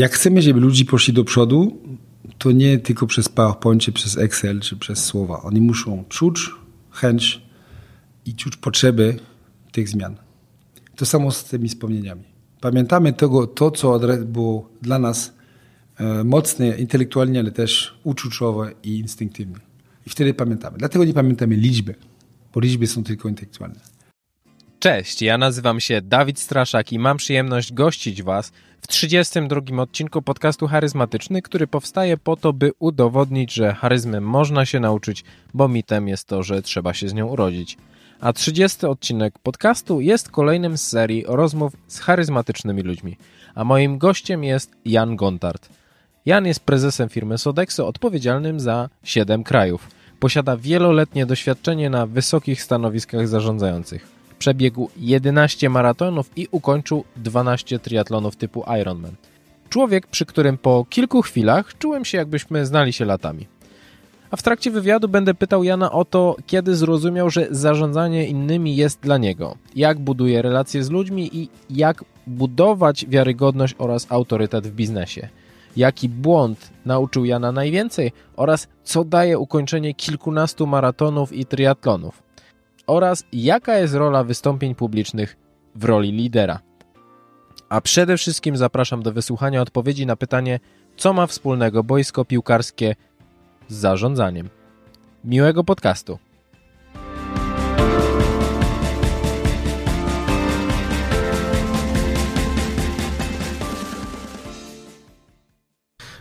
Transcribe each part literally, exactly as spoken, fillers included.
Jak chcemy, żeby ludzie poszli do przodu, to nie tylko przez PowerPoint, czy przez Excel, czy przez słowa. Oni muszą czuć chęć i czuć potrzeby tych zmian. To samo z tymi wspomnieniami. Pamiętamy tego, to, co było dla nas mocne intelektualnie, ale też uczuciowe i instynktywne. I wtedy pamiętamy. Dlatego nie pamiętamy liczby, bo liczby są tylko intelektualne. Cześć, ja nazywam się Dawid Straszak i mam przyjemność gościć Was w trzydziestym drugim odcinku podcastu Charyzmatyczny, który powstaje po to, by udowodnić, że charyzmy można się nauczyć, bo mitem jest to, że trzeba się z nią urodzić. A trzydziesty odcinek podcastu jest kolejnym z serii rozmów z charyzmatycznymi ludźmi. A moim gościem jest Jan Gontard. Jan jest prezesem firmy Sodexo, odpowiedzialnym za siedem krajów. Posiada wieloletnie doświadczenie na wysokich stanowiskach zarządzających. Przebiegł jedenaście maratonów i ukończył dwanaście triatlonów typu Ironman. Człowiek, przy którym po kilku chwilach czułem się, jakbyśmy znali się latami. A w trakcie wywiadu będę pytał Jana o to, kiedy zrozumiał, że zarządzanie innymi jest dla niego, jak buduje relacje z ludźmi i jak budować wiarygodność oraz autorytet w biznesie. Jaki błąd nauczył Jana najwięcej oraz co daje ukończenie kilkunastu maratonów i triatlonów. Oraz jaka jest rola wystąpień publicznych w roli lidera. A przede wszystkim zapraszam do wysłuchania odpowiedzi na pytanie, co ma wspólnego boisko piłkarskie z zarządzaniem. Miłego podcastu.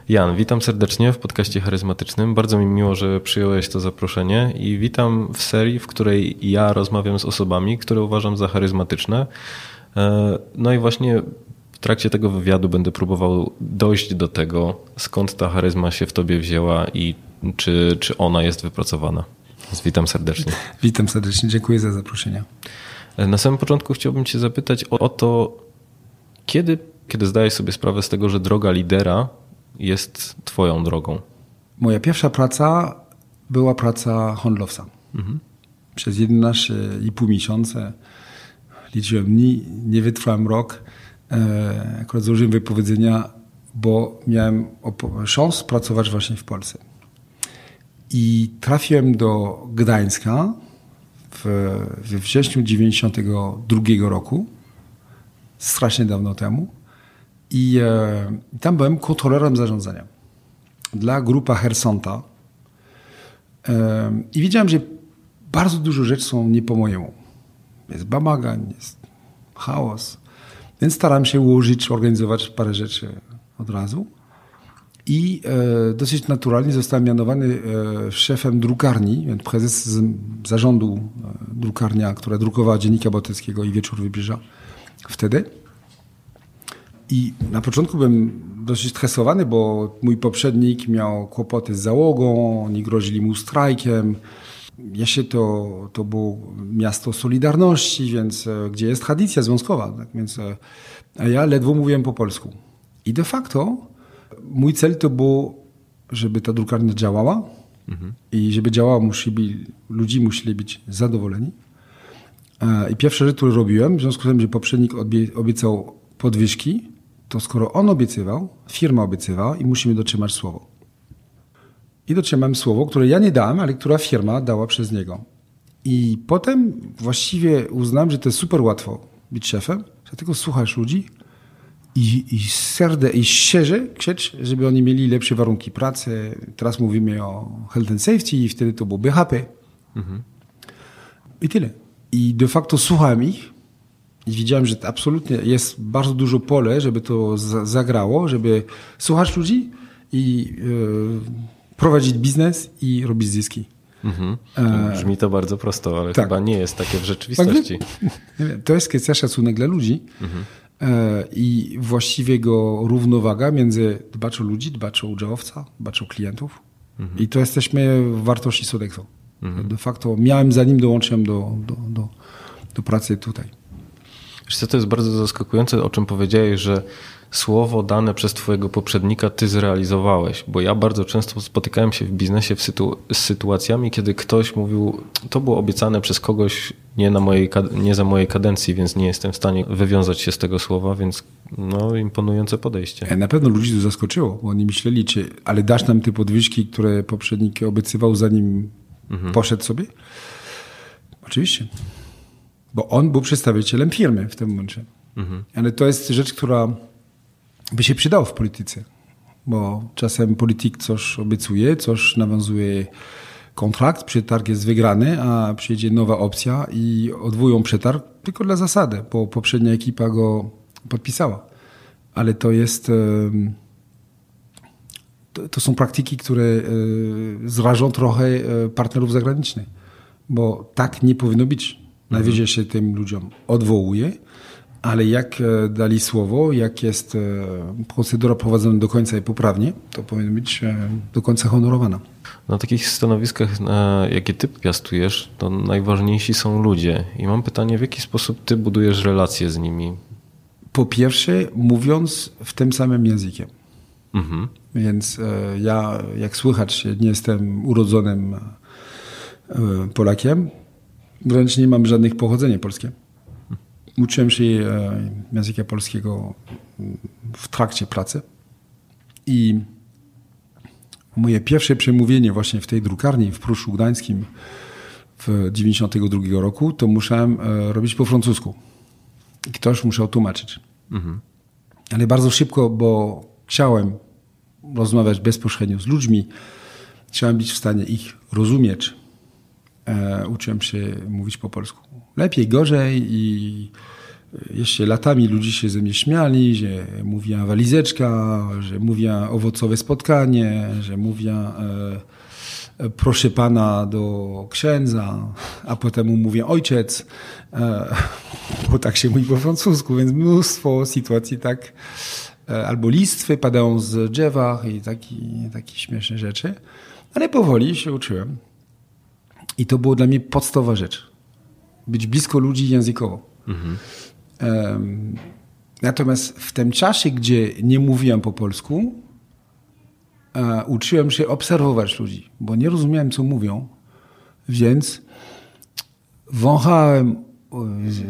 Jan, witam serdecznie w podcaście charyzmatycznym. Bardzo mi miło, że przyjąłeś to zaproszenie i witam w serii, w której ja rozmawiam z osobami, które uważam za charyzmatyczne. No i właśnie w trakcie tego wywiadu będę próbował dojść do tego, skąd ta charyzma się w tobie wzięła i czy, czy ona jest wypracowana. Więc witam serdecznie. Witam serdecznie, dziękuję za zaproszenie. Na samym początku chciałbym cię zapytać o to, kiedy, kiedy zdajesz sobie sprawę z tego, że droga lidera jest twoją drogą? Moja pierwsza praca była praca handlowca. Mhm. Przez jedenaście i pół miesiąca liczyłem dni, nie wytrwałem rok. Akurat złożyłem wypowiedzenia, bo miałem szansę pracować właśnie w Polsce. I trafiłem do Gdańska w, we wrześniu dziewięćdziesiątego drugiego roku, strasznie dawno temu. I e, tam byłem kontrolerem zarządzania dla grupy Hersanta. E, I wiedziałem, że bardzo dużo rzeczy są nie po mojemu. Jest bałagan, jest chaos. Więc starałem się ułożyć, organizować parę rzeczy od razu. I e, dosyć naturalnie zostałem mianowany e, szefem drukarni, więc prezesem zarządu e, drukarnia, która drukowała Dziennika Bałtyckiego i Wieczór Wybrzeża wtedy. I na początku byłem dosyć stresowany, bo mój poprzednik miał kłopoty z załogą, oni grozili mu strajkiem. Jeszcze to, to było miasto Solidarności, więc gdzie jest tradycja związkowa. Tak? Więc, a ja ledwo mówiłem po polsku. I de facto mój cel to było, żeby ta drukarnia działała mhm. i żeby działała, musi być, ludzie musieli być zadowoleni. I pierwsza rzecz, którą robiłem, w związku z tym, że poprzednik obiecał podwyżki, to skoro on obiecywał, firma obiecywała i musimy dotrzymać słowo. I dotrzymałem słowo, które ja nie dałem, ale która firma dała przez niego. I potem właściwie uznałem, że to jest super łatwo być szefem, że tylko słuchasz ludzi i, i serde i szczerze krzycz, żeby oni mieli lepsze warunki pracy. Teraz mówimy o health and safety i wtedy to było B H P. Mhm. I tyle. I de facto słuchałem ich. I widziałem, że absolutnie jest bardzo dużo pole, żeby to za- zagrało, żeby słuchać ludzi i yy, prowadzić biznes i robić zyski. Mhm. Brzmi to bardzo prosto, ale tak. Chyba nie jest takie w rzeczywistości. To jest kwestia szacunek dla ludzi mhm. yy, i właściwego równowaga między dbać o ludzi, dbać o udziałowca, dbać o klientów. Mhm. I to jesteśmy w wartości Sodexo. Mhm. De facto miałem, zanim dołączyłem do, do, do, do pracy tutaj. Wiesz co, to jest bardzo zaskakujące, o czym powiedziałeś, że słowo dane przez twojego poprzednika ty zrealizowałeś, bo ja bardzo często spotykałem się w biznesie w sytu- z sytuacjami, kiedy ktoś mówił, to było obiecane przez kogoś nie, na mojej, nie za mojej kadencji, więc nie jestem w stanie wywiązać się z tego słowa, więc no imponujące podejście. Na pewno ludzi to zaskoczyło, bo oni myśleli, czy, ale dasz nam te podwyżki, które poprzednik obiecywał, zanim mhm. poszedł sobie? Oczywiście, bo on był przedstawicielem firmy w tym momencie. Mhm. Ale to jest rzecz, która by się przydała w polityce, bo czasem polityk coś obiecuje, coś nawiązuje kontrakt, przetarg jest wygrany, a przyjdzie nowa opcja i odwołują przetarg tylko dla zasady, bo poprzednia ekipa go podpisała. Ale to jest... To są praktyki, które zrażą trochę partnerów zagranicznych, bo tak nie powinno być. Nawiezie się tym ludziom, odwołuje, ale jak dali słowo, jak jest procedura prowadzona do końca i poprawnie, to powinna być do końca honorowana. Na takich stanowiskach, jakie ty piastujesz, to najważniejsi są ludzie. I mam pytanie, w jaki sposób ty budujesz relacje z nimi? Po pierwsze, mówiąc w tym samym językiem. Mhm. Więc ja, jak słychać, nie jestem urodzonym Polakiem, wręcz nie mam żadnych pochodzenia polskiego. Uczyłem się języka polskiego w trakcie pracy i moje pierwsze przemówienie właśnie w tej drukarni w Pruszczu Gdańskim w tysiąc dziewięćset dziewięćdziesiątym drugim roku to musiałem robić po francusku. Ktoś musiał tłumaczyć. Mhm. Ale bardzo szybko, bo chciałem rozmawiać bezpośrednio z ludźmi, chciałem być w stanie ich rozumieć. Uczyłem się mówić po polsku. Lepiej, gorzej i jeszcze latami ludzie się ze mnie śmiali, że mówię walizeczka, że mówię owocowe spotkanie, że mówię e, proszę pana do księdza, a potem mówię ojciec, e, bo tak się mówi po francusku, więc mnóstwo sytuacji tak, e, albo listwy padają z drzewa i taki, takie śmieszne rzeczy, ale powoli się uczyłem. I to było dla mnie podstawowa rzecz. Być blisko ludzi językowo. Mhm. Um, natomiast w tym czasie, gdzie nie mówiłem po polsku, e, uczyłem się obserwować ludzi, bo nie rozumiałem, co mówią, więc wąchałem,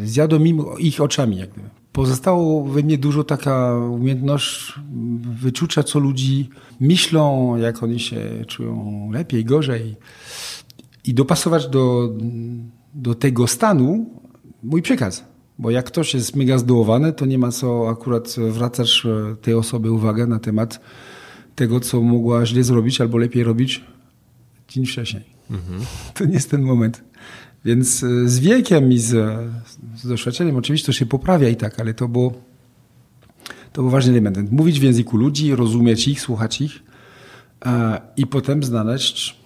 zjadłem im ich oczami. Jakby. Pozostało we mnie dużo taka umiejętność wyczucia, co ludzi myślą, jak oni się czują lepiej, gorzej. I dopasować do, do tego stanu mój przekaz. Bo jak ktoś jest mega zdołowany, to nie ma co akurat wracać tej osoby uwagę na temat tego, co mogła źle zrobić albo lepiej robić dzień wcześniej. Mhm. To nie jest ten moment. Więc z wiekiem i z, z doświadczeniem oczywiście to się poprawia i tak, ale to był, to był ważny element. Mówić w języku ludzi, rozumieć ich, słuchać ich a, i potem znaleźć,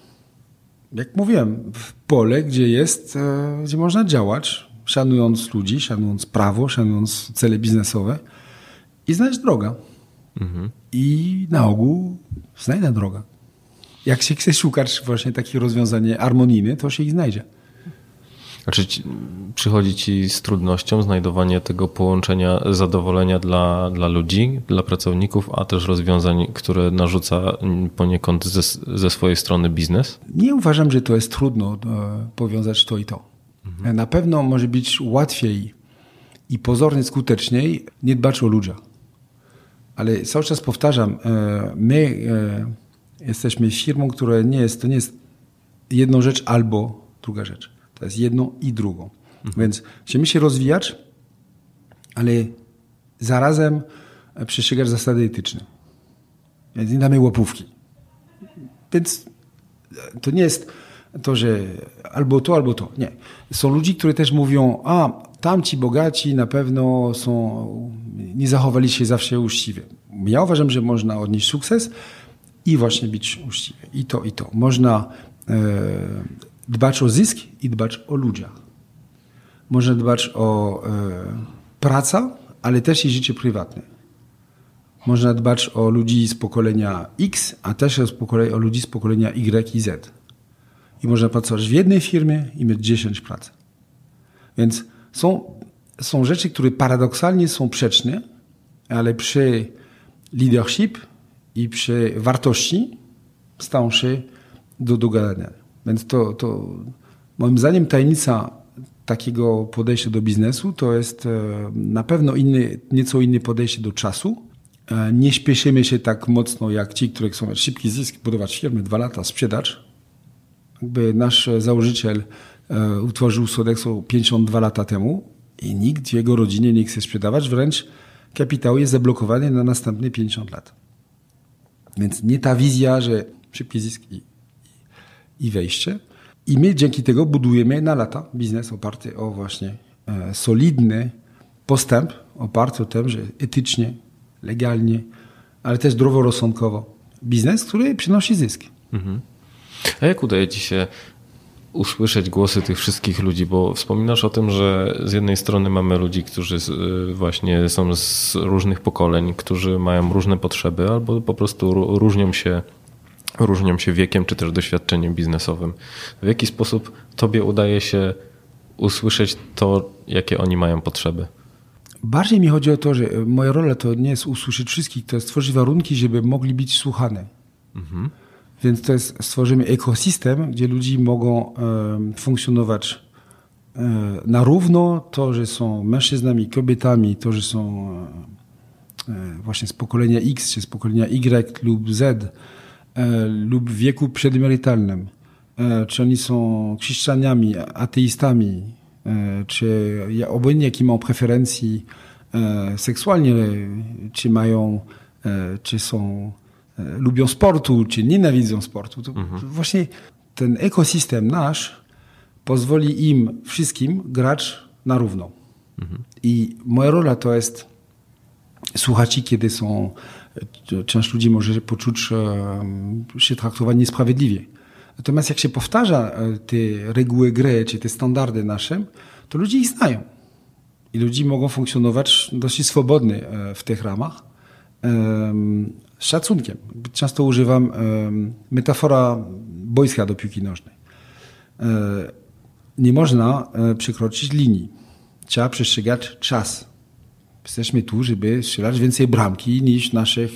jak mówiłem, w pole, gdzie jest, gdzie można działać, szanując ludzi, szanując prawo, szanując cele biznesowe i znaleźć drogę. Mhm. I na ogół znajdę drogę. Jak się chce szukać właśnie takich rozwiązań harmonijnych, to się ich znajdzie. A czy ci, przychodzi ci z trudnością znajdowanie tego połączenia zadowolenia dla, dla ludzi, dla pracowników, a też rozwiązań, które narzuca poniekąd ze, ze swojej strony biznes? Nie uważam, że to jest trudno powiązać to i to. Mhm. Na pewno może być łatwiej i pozornie skuteczniej nie dbać o ludzi. Ale cały czas powtarzam, my jesteśmy firmą, która nie jest, to nie jest jedna rzecz albo druga rzecz. To jest jedno i drugą. Mhm. Więc chcemy się rozwijać, ale zarazem przestrzegać zasady etyczne. Więc nie damy łapówki. Więc to nie jest to, że albo to, albo to. Nie. Są ludzie, którzy też mówią, a tamci bogaci na pewno są, nie zachowali się zawsze uczciwie. Ja uważam, że można odnieść sukces i właśnie być uczciwy. I to, i to. Można... Yy, dbać o zysk i dbać o ludziach. Można dbać o e, pracę, ale też i życie prywatne. Można dbać o ludzi z pokolenia X, a też o, pokole- o ludzi z pokolenia Y i Z. I można pracować w jednej firmie i mieć dziesięć prac. Więc są, są rzeczy, które paradoksalnie są sprzeczne, ale przy leadership i przy wartości stają się do dogadania. Więc to, to moim zdaniem tajemnica takiego podejścia do biznesu to jest na pewno inny, nieco inne podejście do czasu. Nie śpieszymy się tak mocno jak ci, którzy chcą mieć szybki zysk, budować firmy, dwa lata, sprzedać. Jakby nasz założyciel utworzył Sodexo pięćdziesiąt dwa lata temu i nikt w jego rodzinie nie chce sprzedawać, wręcz kapitał jest zablokowany na następne pięćdziesiąt lat. Więc nie ta wizja, że szybki zysk i, i wejście. I my dzięki tego budujemy na lata biznes oparty o właśnie solidny postęp, oparty o tym, że etycznie, legalnie, ale też zdroworozsądkowo. Biznes, który przynosi zysk. Mhm. A jak udaje ci się usłyszeć głosy tych wszystkich ludzi? Bo wspominasz o tym, że z jednej strony mamy ludzi, którzy właśnie są z różnych pokoleń, którzy mają różne potrzeby albo po prostu różnią się różnią się wiekiem czy też doświadczeniem biznesowym. W jaki sposób tobie udaje się usłyszeć to, jakie oni mają potrzeby? Bardziej mi chodzi o to, że moja rola to nie jest usłyszeć wszystkich, to jest stworzyć warunki, żeby mogli być słuchane. Mhm. Więc to jest, stworzymy ekosystem, gdzie ludzie mogą y, funkcjonować y, na równo. To, że są mężczyznami, kobietami, to, że są y, y, właśnie z pokolenia X, czy z pokolenia Y lub Z, y, lub w wieku przedemerytalnym. Y, czy oni są chrześcijaniami, ateistami, y, czy ja, obojętnie jakie mają preferencje y, seksualnie, y, czy mają, y, czy są... lubią sportu, czy nienawidzą sportu. To mhm. Właśnie ten ekosystem nasz pozwoli im wszystkim grać na równo. Mhm. I moja rola to jest słuchać, kiedy są... Część ludzi może poczuć się traktować niesprawiedliwie. Natomiast jak się powtarza te reguły gry, czy te standardy nasze, to ludzie ich znają. I ludzie mogą funkcjonować dosyć swobodnie w tych ramach. Z szacunkiem. Często używam metafora boiska do piłki nożnej. Nie można przekroczyć linii. Trzeba przestrzegać czas. Jesteśmy tu, żeby strzelać więcej bramki niż naszych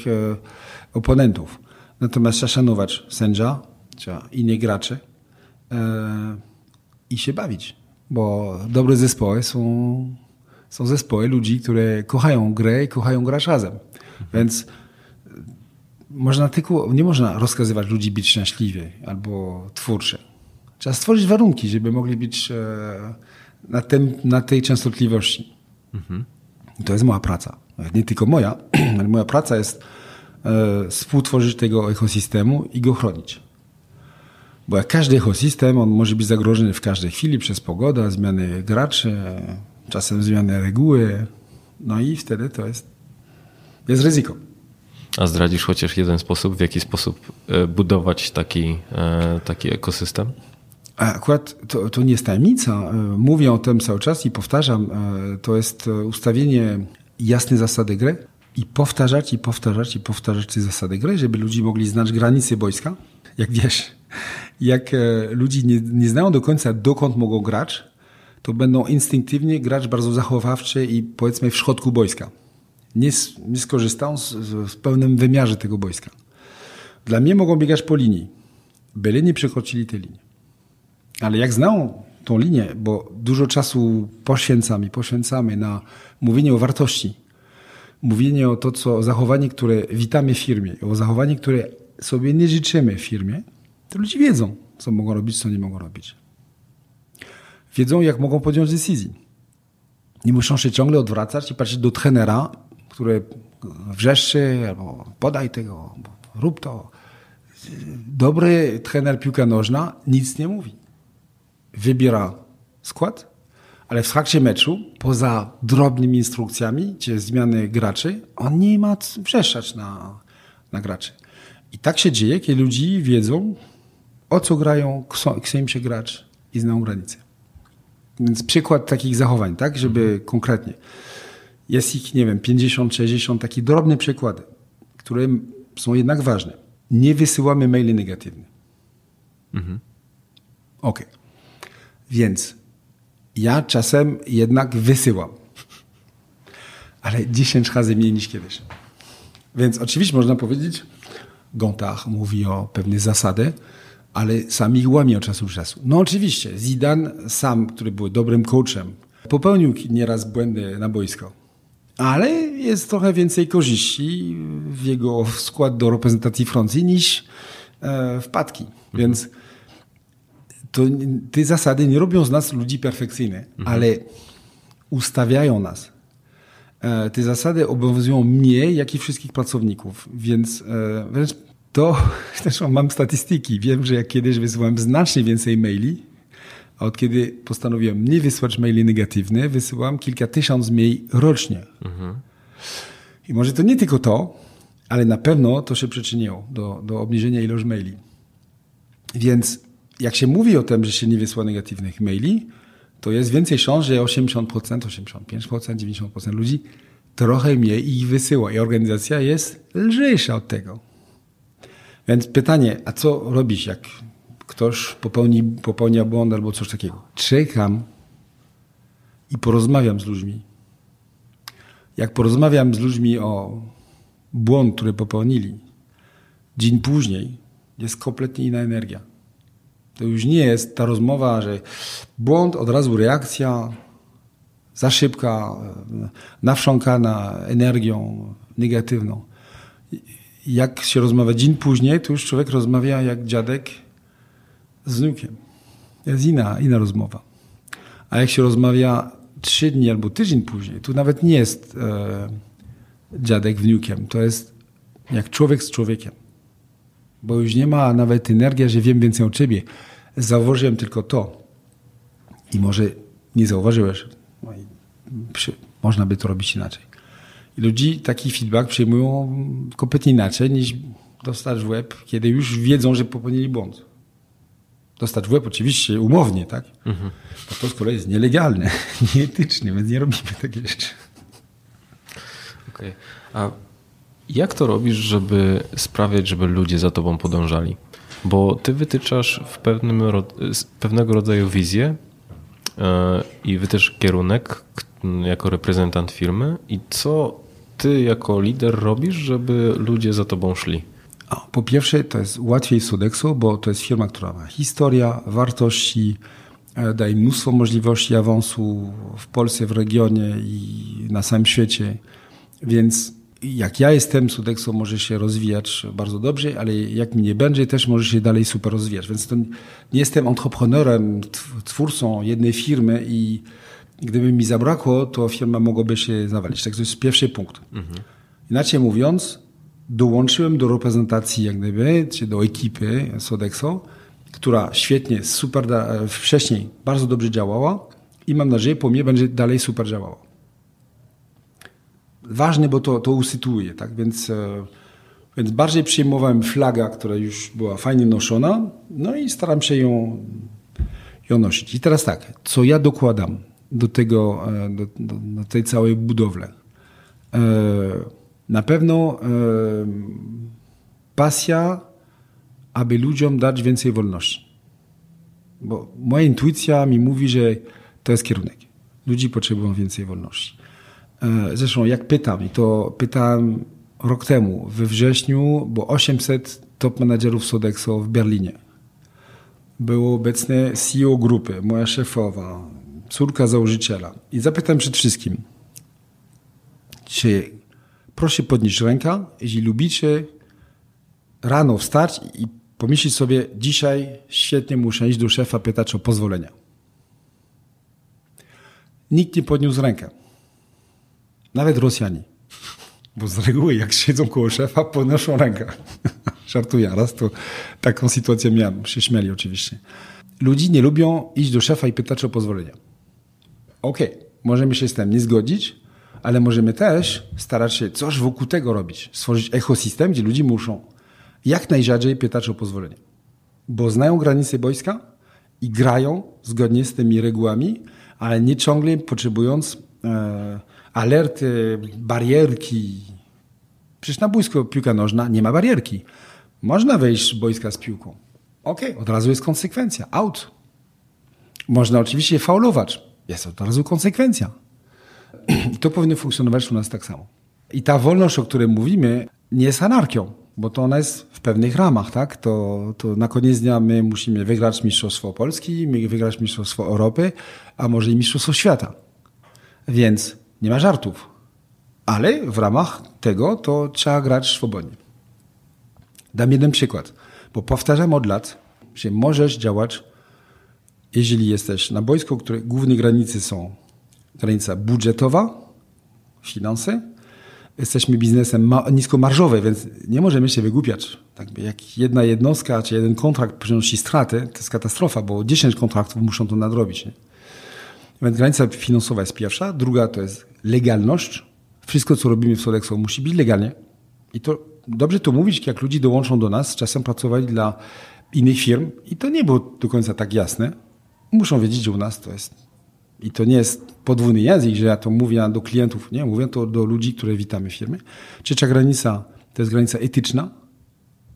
oponentów. Natomiast trzeba szanować sędzia, trzeba innych graczy i się bawić. Bo dobre zespoły są, są zespoły ludzi, które kochają grę i kochają grać razem. Więc można tylko, nie można rozkazywać ludzi być szczęśliwie albo twórcze. Trzeba stworzyć warunki, żeby mogli być na, tym, na tej częstotliwości. Mhm. To jest moja praca. Nie tylko moja, ale moja praca jest współtworzyć tego ekosystemu i go chronić. Bo jak każdy ekosystem, on może być zagrożony w każdej chwili przez pogodę, zmiany graczy, czasem zmiany reguły. No i wtedy to jest, jest ryzyko. A zdradzisz chociaż jeden sposób, w jaki sposób budować taki, taki ekosystem? Akurat to, to nie jest tajemnica. Mówię o tym cały czas i powtarzam. To jest ustawienie jasnej zasady gry i powtarzać, i powtarzać, i powtarzać te zasady gry, żeby ludzie mogli znać granice boiska. Jak wiesz, jak ludzie nie, nie znają do końca, dokąd mogą grać, to będą instynktywnie grać bardzo zachowawcze i powiedzmy w środku boiska. Nie, nie skorzystał z, z, z pełnym wymiarze tego boiska. Dla mnie mogą biegać po linii, byle nie przekroczyli tej linii. Ale jak znają tą linię, bo dużo czasu poświęcamy, poświęcamy na mówienie o wartości, mówienie o to, co zachowanie, które witamy w firmie, o zachowanie, które sobie nie życzymy w firmie, to ludzie wiedzą, co mogą robić, co nie mogą robić. Wiedzą, jak mogą podjąć decyzję. Nie muszą się ciągle odwracać i patrzeć do trenera, które wrzeszczy, albo podaj tego, rób to. Dobry trener piłka nożna nic nie mówi. Wybiera skład, ale w trakcie meczu, poza drobnymi instrukcjami, czy zmiany graczy, on nie ma wrzeszczać na, na graczy. I tak się dzieje, kiedy ludzie wiedzą, o co grają, chce im się grać i znają granice. Więc przykład takich zachowań, tak, żeby konkretnie. Jest ich, nie wiem, pięćdziesiąt, sześćdziesiąt, takie drobne przykłady, które są jednak ważne. Nie wysyłamy maili negatywne. Mhm. Okej. Okay. Więc ja czasem jednak wysyłam. ale dziesięć razy mniej niż kiedyś. Więc oczywiście można powiedzieć, Gontard mówi o pewnej zasadzie, ale sam ich łamie od czasu do czasu. No oczywiście, Zidane sam, który był dobrym coachem, popełnił nieraz błędy na boisko. Ale jest trochę więcej korzyści w jego skład do reprezentacji Francji niż e, wpadki. Mhm. Więc to, te zasady nie robią z nas ludzi perfekcyjnych, mhm. ale ustawiają nas. E, te zasady obowiązują mnie, jak i wszystkich pracowników. Więc e, wręcz to, zresztą mam statystyki. Wiem, że jak kiedyś wysyłałem znacznie więcej maili, a od kiedy postanowiłem nie wysłać maili negatywnych, wysyłam kilka tysiąc maili rocznie. Mhm. I może to nie tylko to, ale na pewno to się przyczyniło do, do obniżenia ilości maili. Więc jak się mówi o tym, że się nie wysyła negatywnych maili, to jest więcej szans, że osiemdziesiąt procent, osiemdziesiąt pięć procent, dziewięćdziesiąt procent ludzi trochę mniej ich wysyła. I organizacja jest lżejsza od tego. Więc pytanie, a co robisz, jak ktoś popełni, popełnia błąd albo coś takiego? Czekam i porozmawiam z ludźmi. Jak porozmawiam z ludźmi o błąd, który popełnili, dzień później jest kompletnie inna energia. To już nie jest ta rozmowa, że błąd, od razu reakcja, za szybka, nawsiąkana energią negatywną. Jak się rozmawia dzień później, to już człowiek rozmawia jak dziadek z wnukiem. Jest inna, inna rozmowa. A jak się rozmawia trzy dni albo tydzień później, to nawet nie jest e, dziadek z wnukiem. To jest jak człowiek z człowiekiem. Bo już nie ma nawet energii, że wiem więcej o ciebie. Zauważyłem tylko to. I może nie zauważyłeś. No i przy, można by to robić inaczej. I ludzi taki feedback przyjmują kompletnie inaczej niż dostać w łeb, kiedy już wiedzą, że popełnili błąd. Dostać w łeb oczywiście umownie, tak? Mhm. Bo to z kolei jest nielegalne, nieetyczne, więc nie robimy takich rzeczy. Okej. A jak to robisz, żeby sprawiać, żeby ludzie za tobą podążali? Bo ty wytyczasz w pewnym, pewnego rodzaju wizję i wytyczasz kierunek jako reprezentant firmy. I co ty jako lider robisz, żeby ludzie za tobą szli? Po pierwsze, to jest łatwiej Sodexo, bo to jest firma, która ma historia, wartości, daje mnóstwo możliwości awansu w Polsce, w regionie i na całym świecie. Więc jak ja jestem, Sodexo może się rozwijać bardzo dobrze, ale jak mi nie będzie, też może się dalej super rozwijać. Więc to nie jestem entrepreneurem, twórcą jednej firmy i gdyby mi zabrakło, to firma mogłaby się zawalić. Tak, to jest pierwszy punkt. Mhm. Inaczej mówiąc, dołączyłem do reprezentacji, jak gdyby, czy do ekipy Sodexo, która świetnie, super, wcześniej bardzo dobrze działała i mam nadzieję, po mnie będzie dalej super działała. Ważne, bo to, to usytuuje, tak? Więc, więc bardziej przyjmowałem flagę, która już była fajnie noszona, no i staram się ją, ją nosić. I teraz tak, co ja dokładam do tego, do, do, do tej całej budowli? E, Na pewno e, pasja, aby ludziom dać więcej wolności. Bo moja intuicja mi mówi, że to jest kierunek. Ludzie potrzebują więcej wolności. E, zresztą jak pytam, i to pytałem rok temu, we wrześniu, bo osiemset top managerów Sodexo w Berlinie. Było obecne C E O grupy, moja szefowa, córka założyciela. I zapytałem przed wszystkim, czy proszę podnieść rękę, jeśli lubicie rano wstać i pomyśleć sobie, dzisiaj świetnie muszę iść do szefa, pytać o pozwolenia. Nikt nie podniósł rękę. Nawet Rosjanie. Bo z reguły jak siedzą koło szefa, podnoszą rękę. Żartuję, raz to taką sytuację miałem. Się śmiali oczywiście. Ludzie nie lubią iść do szefa i pytać o pozwolenia. Okej, okay, możemy się z tym nie zgodzić, ale możemy też starać się coś wokół tego robić. Stworzyć ekosystem, gdzie ludzie muszą jak najrzadziej pytać o pozwolenie. Bo znają granice boiska i grają zgodnie z tymi regułami, ale nie ciągle potrzebując e, alerty, barierki. Przecież na boisku piłka nożna nie ma barierki. Można wejść z boiska z piłką. Okej, okay, od razu jest konsekwencja. Out. Można oczywiście faulować. Jest od razu konsekwencja. to powinno funkcjonować u nas tak samo. I ta wolność, o której mówimy, nie jest anarchią, bo to ona jest w pewnych ramach, tak? To, to na koniec dnia my musimy wygrać Mistrzostwo Polski, my wygrać Mistrzostwo Europy, a może i Mistrzostwo Świata. Więc nie ma żartów. Ale w ramach tego to trzeba grać swobodnie. Dam jeden przykład, bo powtarzam od lat, że możesz działać, jeżeli jesteś na boisku, które główne granice są granica budżetowa, finanse. Jesteśmy biznesem niskomarżowym, więc nie możemy się wygłupiać. Tak, jak jedna jednostka czy jeden kontrakt przynosi straty, to jest katastrofa, bo dziesięć kontraktów muszą to nadrobić. Nie? Więc granica finansowa jest pierwsza, druga to jest legalność. Wszystko, co robimy w Sodexo, musi być legalnie. I to dobrze to mówić, jak ludzie dołączą do nas, czasem pracować dla innych firm i to nie było do końca tak jasne. Muszą wiedzieć, że u nas to jest. I to nie jest podwójny język, że ja to mówię do klientów, nie, mówię to do ludzi, które witamy w firmie. Trzecia granica to jest granica etyczna,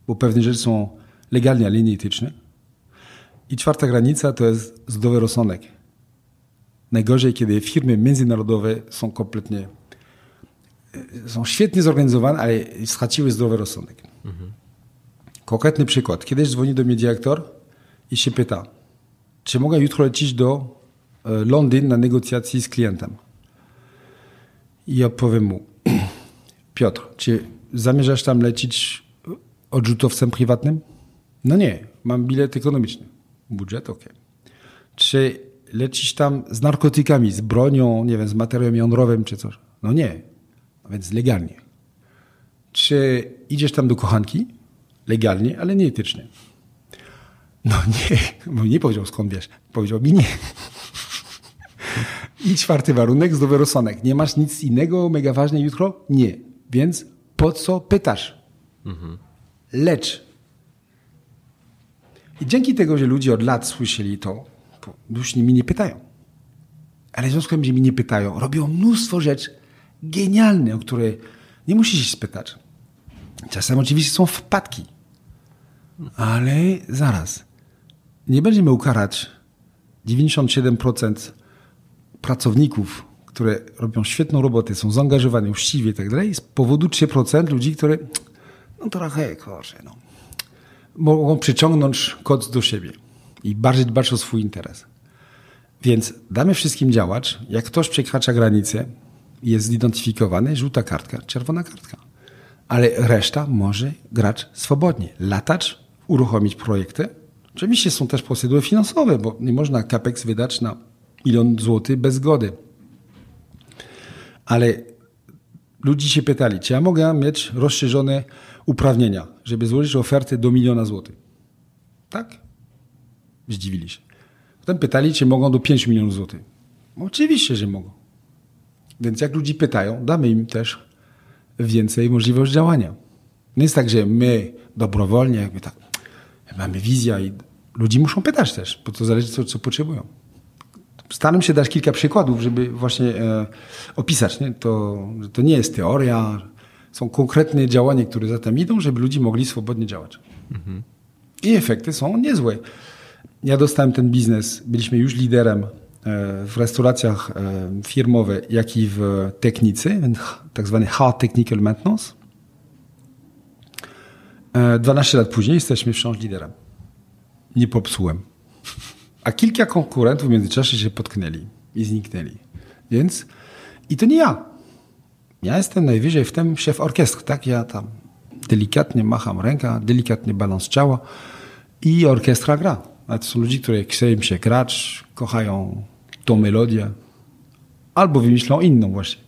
bo pewne rzeczy są legalnie, ale nie etyczne. I czwarta granica to jest zdrowy rozsądek. Najgorzej, kiedy firmy międzynarodowe są kompletnie, są świetnie zorganizowane, ale straciły zdrowy rozsądek. Mhm. Konkretny przykład. Kiedyś dzwoni do mnie dyrektor i się pyta, czy mogę jutro lecieć do Londyn na negocjacji z klientem. I ja powiem mu, Piotr, czy zamierzasz tam lecieć odrzutowcem prywatnym? No nie, mam bilet ekonomiczny. Budżet, okej. Okay. Czy lecisz tam z narkotykami, z bronią, nie wiem, z materiałem jądrowym czy coś? No nie, a więc legalnie. Czy idziesz tam do kochanki? Legalnie, ale nie etycznie. No nie, bo nie powiedział skąd wiesz. Powiedział mi nie. I czwarty warunek, zdrowy rozsądek. Nie masz nic innego, mega ważne jutro? Nie. Więc po co pytasz? Mhm. Lecz. I dzięki tego, że ludzie od lat słyszeli to, już mi nie pytają. Ale w związku z tym, że mi nie pytają, robią mnóstwo rzeczy genialnych, o które nie musisz się spytać. Czasem oczywiście są wpadki. Ale zaraz. Nie będziemy ukarać dziewięćdziesiąt siedem procent pracowników, które robią świetną robotę, są zaangażowani, uczciwie i tak dalej, z powodu trzy procent ludzi, które no trochę, kurczę, no, mogą przyciągnąć koc do siebie i bardziej dbać o swój interes. Więc damy wszystkim działać. Jak ktoś przekracza granicę, jest zidentyfikowany, żółta kartka, czerwona kartka. Ale reszta może grać swobodnie, latać, uruchomić projekty. Oczywiście są też procedury finansowe, bo nie można capex wydać na milion złotych bez zgody. Ale ludzie się pytali, czy ja mogę mieć rozszerzone uprawnienia, żeby złożyć ofertę do miliona złotych. Tak? Zdziwili się. Potem pytali, czy mogą do pięciu milionów złotych. Oczywiście, że mogą. Więc jak ludzie pytają, damy im też więcej możliwości działania. Nie jest tak, że my dobrowolnie, jakby tak, mamy wizję i ludzi muszą pytać też, bo to zależy, co, co potrzebują. Staram się dać kilka przykładów, żeby właśnie e, opisać, nie? To, że to nie jest teoria, są konkretne działania, które za tym idą, żeby ludzie mogli swobodnie działać. Mhm. I efekty są niezłe. Ja dostałem ten biznes, byliśmy już liderem e, w restauracjach e, firmowych, jak i w technice, tak zwany hard technical maintenance. E, dwanaście lat później jesteśmy wciąż liderem. Nie popsułem. A kilka konkurentów w międzyczasie się potknęli i zniknęli. Więc i to nie ja. Ja jestem najwyżej w tym szef orkiestr. Tak, ja tam delikatnie macham rękę, delikatnie balans ciała i orkiestra gra. A to są ludzie, którzy chcą im się grać, kochają tą melodię albo wymyślą inną właśnie.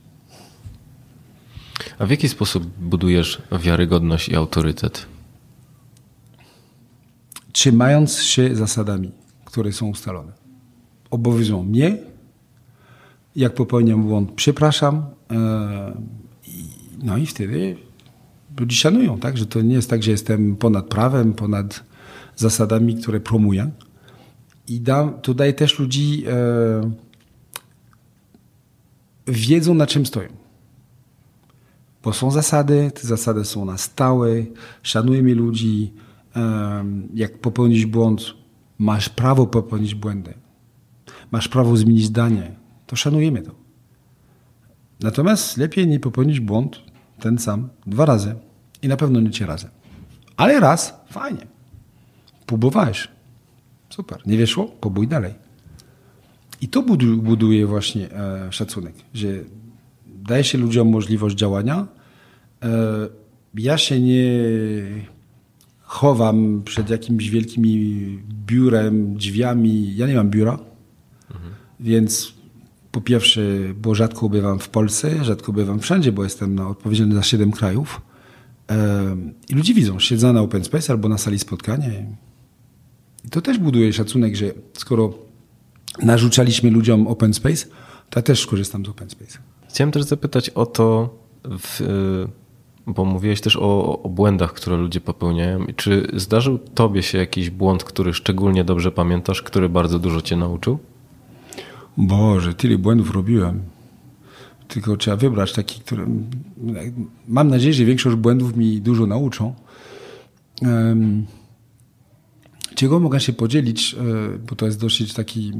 A w jaki sposób budujesz wiarygodność i autorytet? Trzymając się zasadami, które są ustalone. Obowiązują mnie, jak popełniam błąd, przepraszam, yy, no i wtedy ludzie szanują, tak? Że to nie jest tak, że jestem ponad prawem, ponad zasadami, które promuję. I da, to daje też ludzi yy, wiedzą, na czym stoją. Bo są zasady, te zasady są na stałe, szanujemy ludzi, yy, jak popełnić błąd, masz prawo popełnić błędy. Masz prawo zmienić zdanie. To szanujemy to. Natomiast lepiej nie popełnić błąd ten sam dwa razy i na pewno nie trzy razy. Ale raz, fajnie. Próbowałeś. Super. Nie wyszło? Próbuj dalej. I to buduje właśnie e, szacunek, że daje się ludziom możliwość działania. E, ja się nie chowam przed jakimś wielkim biurem, drzwiami. Ja nie mam biura, mhm. więc po pierwsze, bo rzadko bywam w Polsce, rzadko bywam wszędzie, bo jestem no, odpowiedzialny za siedem krajów. E, I ludzie widzą, siedzą na open space albo na sali spotkania. I to też buduje szacunek, że skoro narzucaliśmy ludziom open space, to ja też korzystam z open space. Chciałem też zapytać o to, w, bo mówiłeś też o, o błędach, które ludzie popełniają. Czy zdarzył tobie się jakiś błąd, który szczególnie dobrze pamiętasz, który bardzo dużo cię nauczył? Boże, tyle błędów robiłem. Tylko trzeba wybrać taki, który... Mam nadzieję, że większość błędów mi dużo nauczą. Um... Czego mogę się podzielić, bo to jest dosyć taki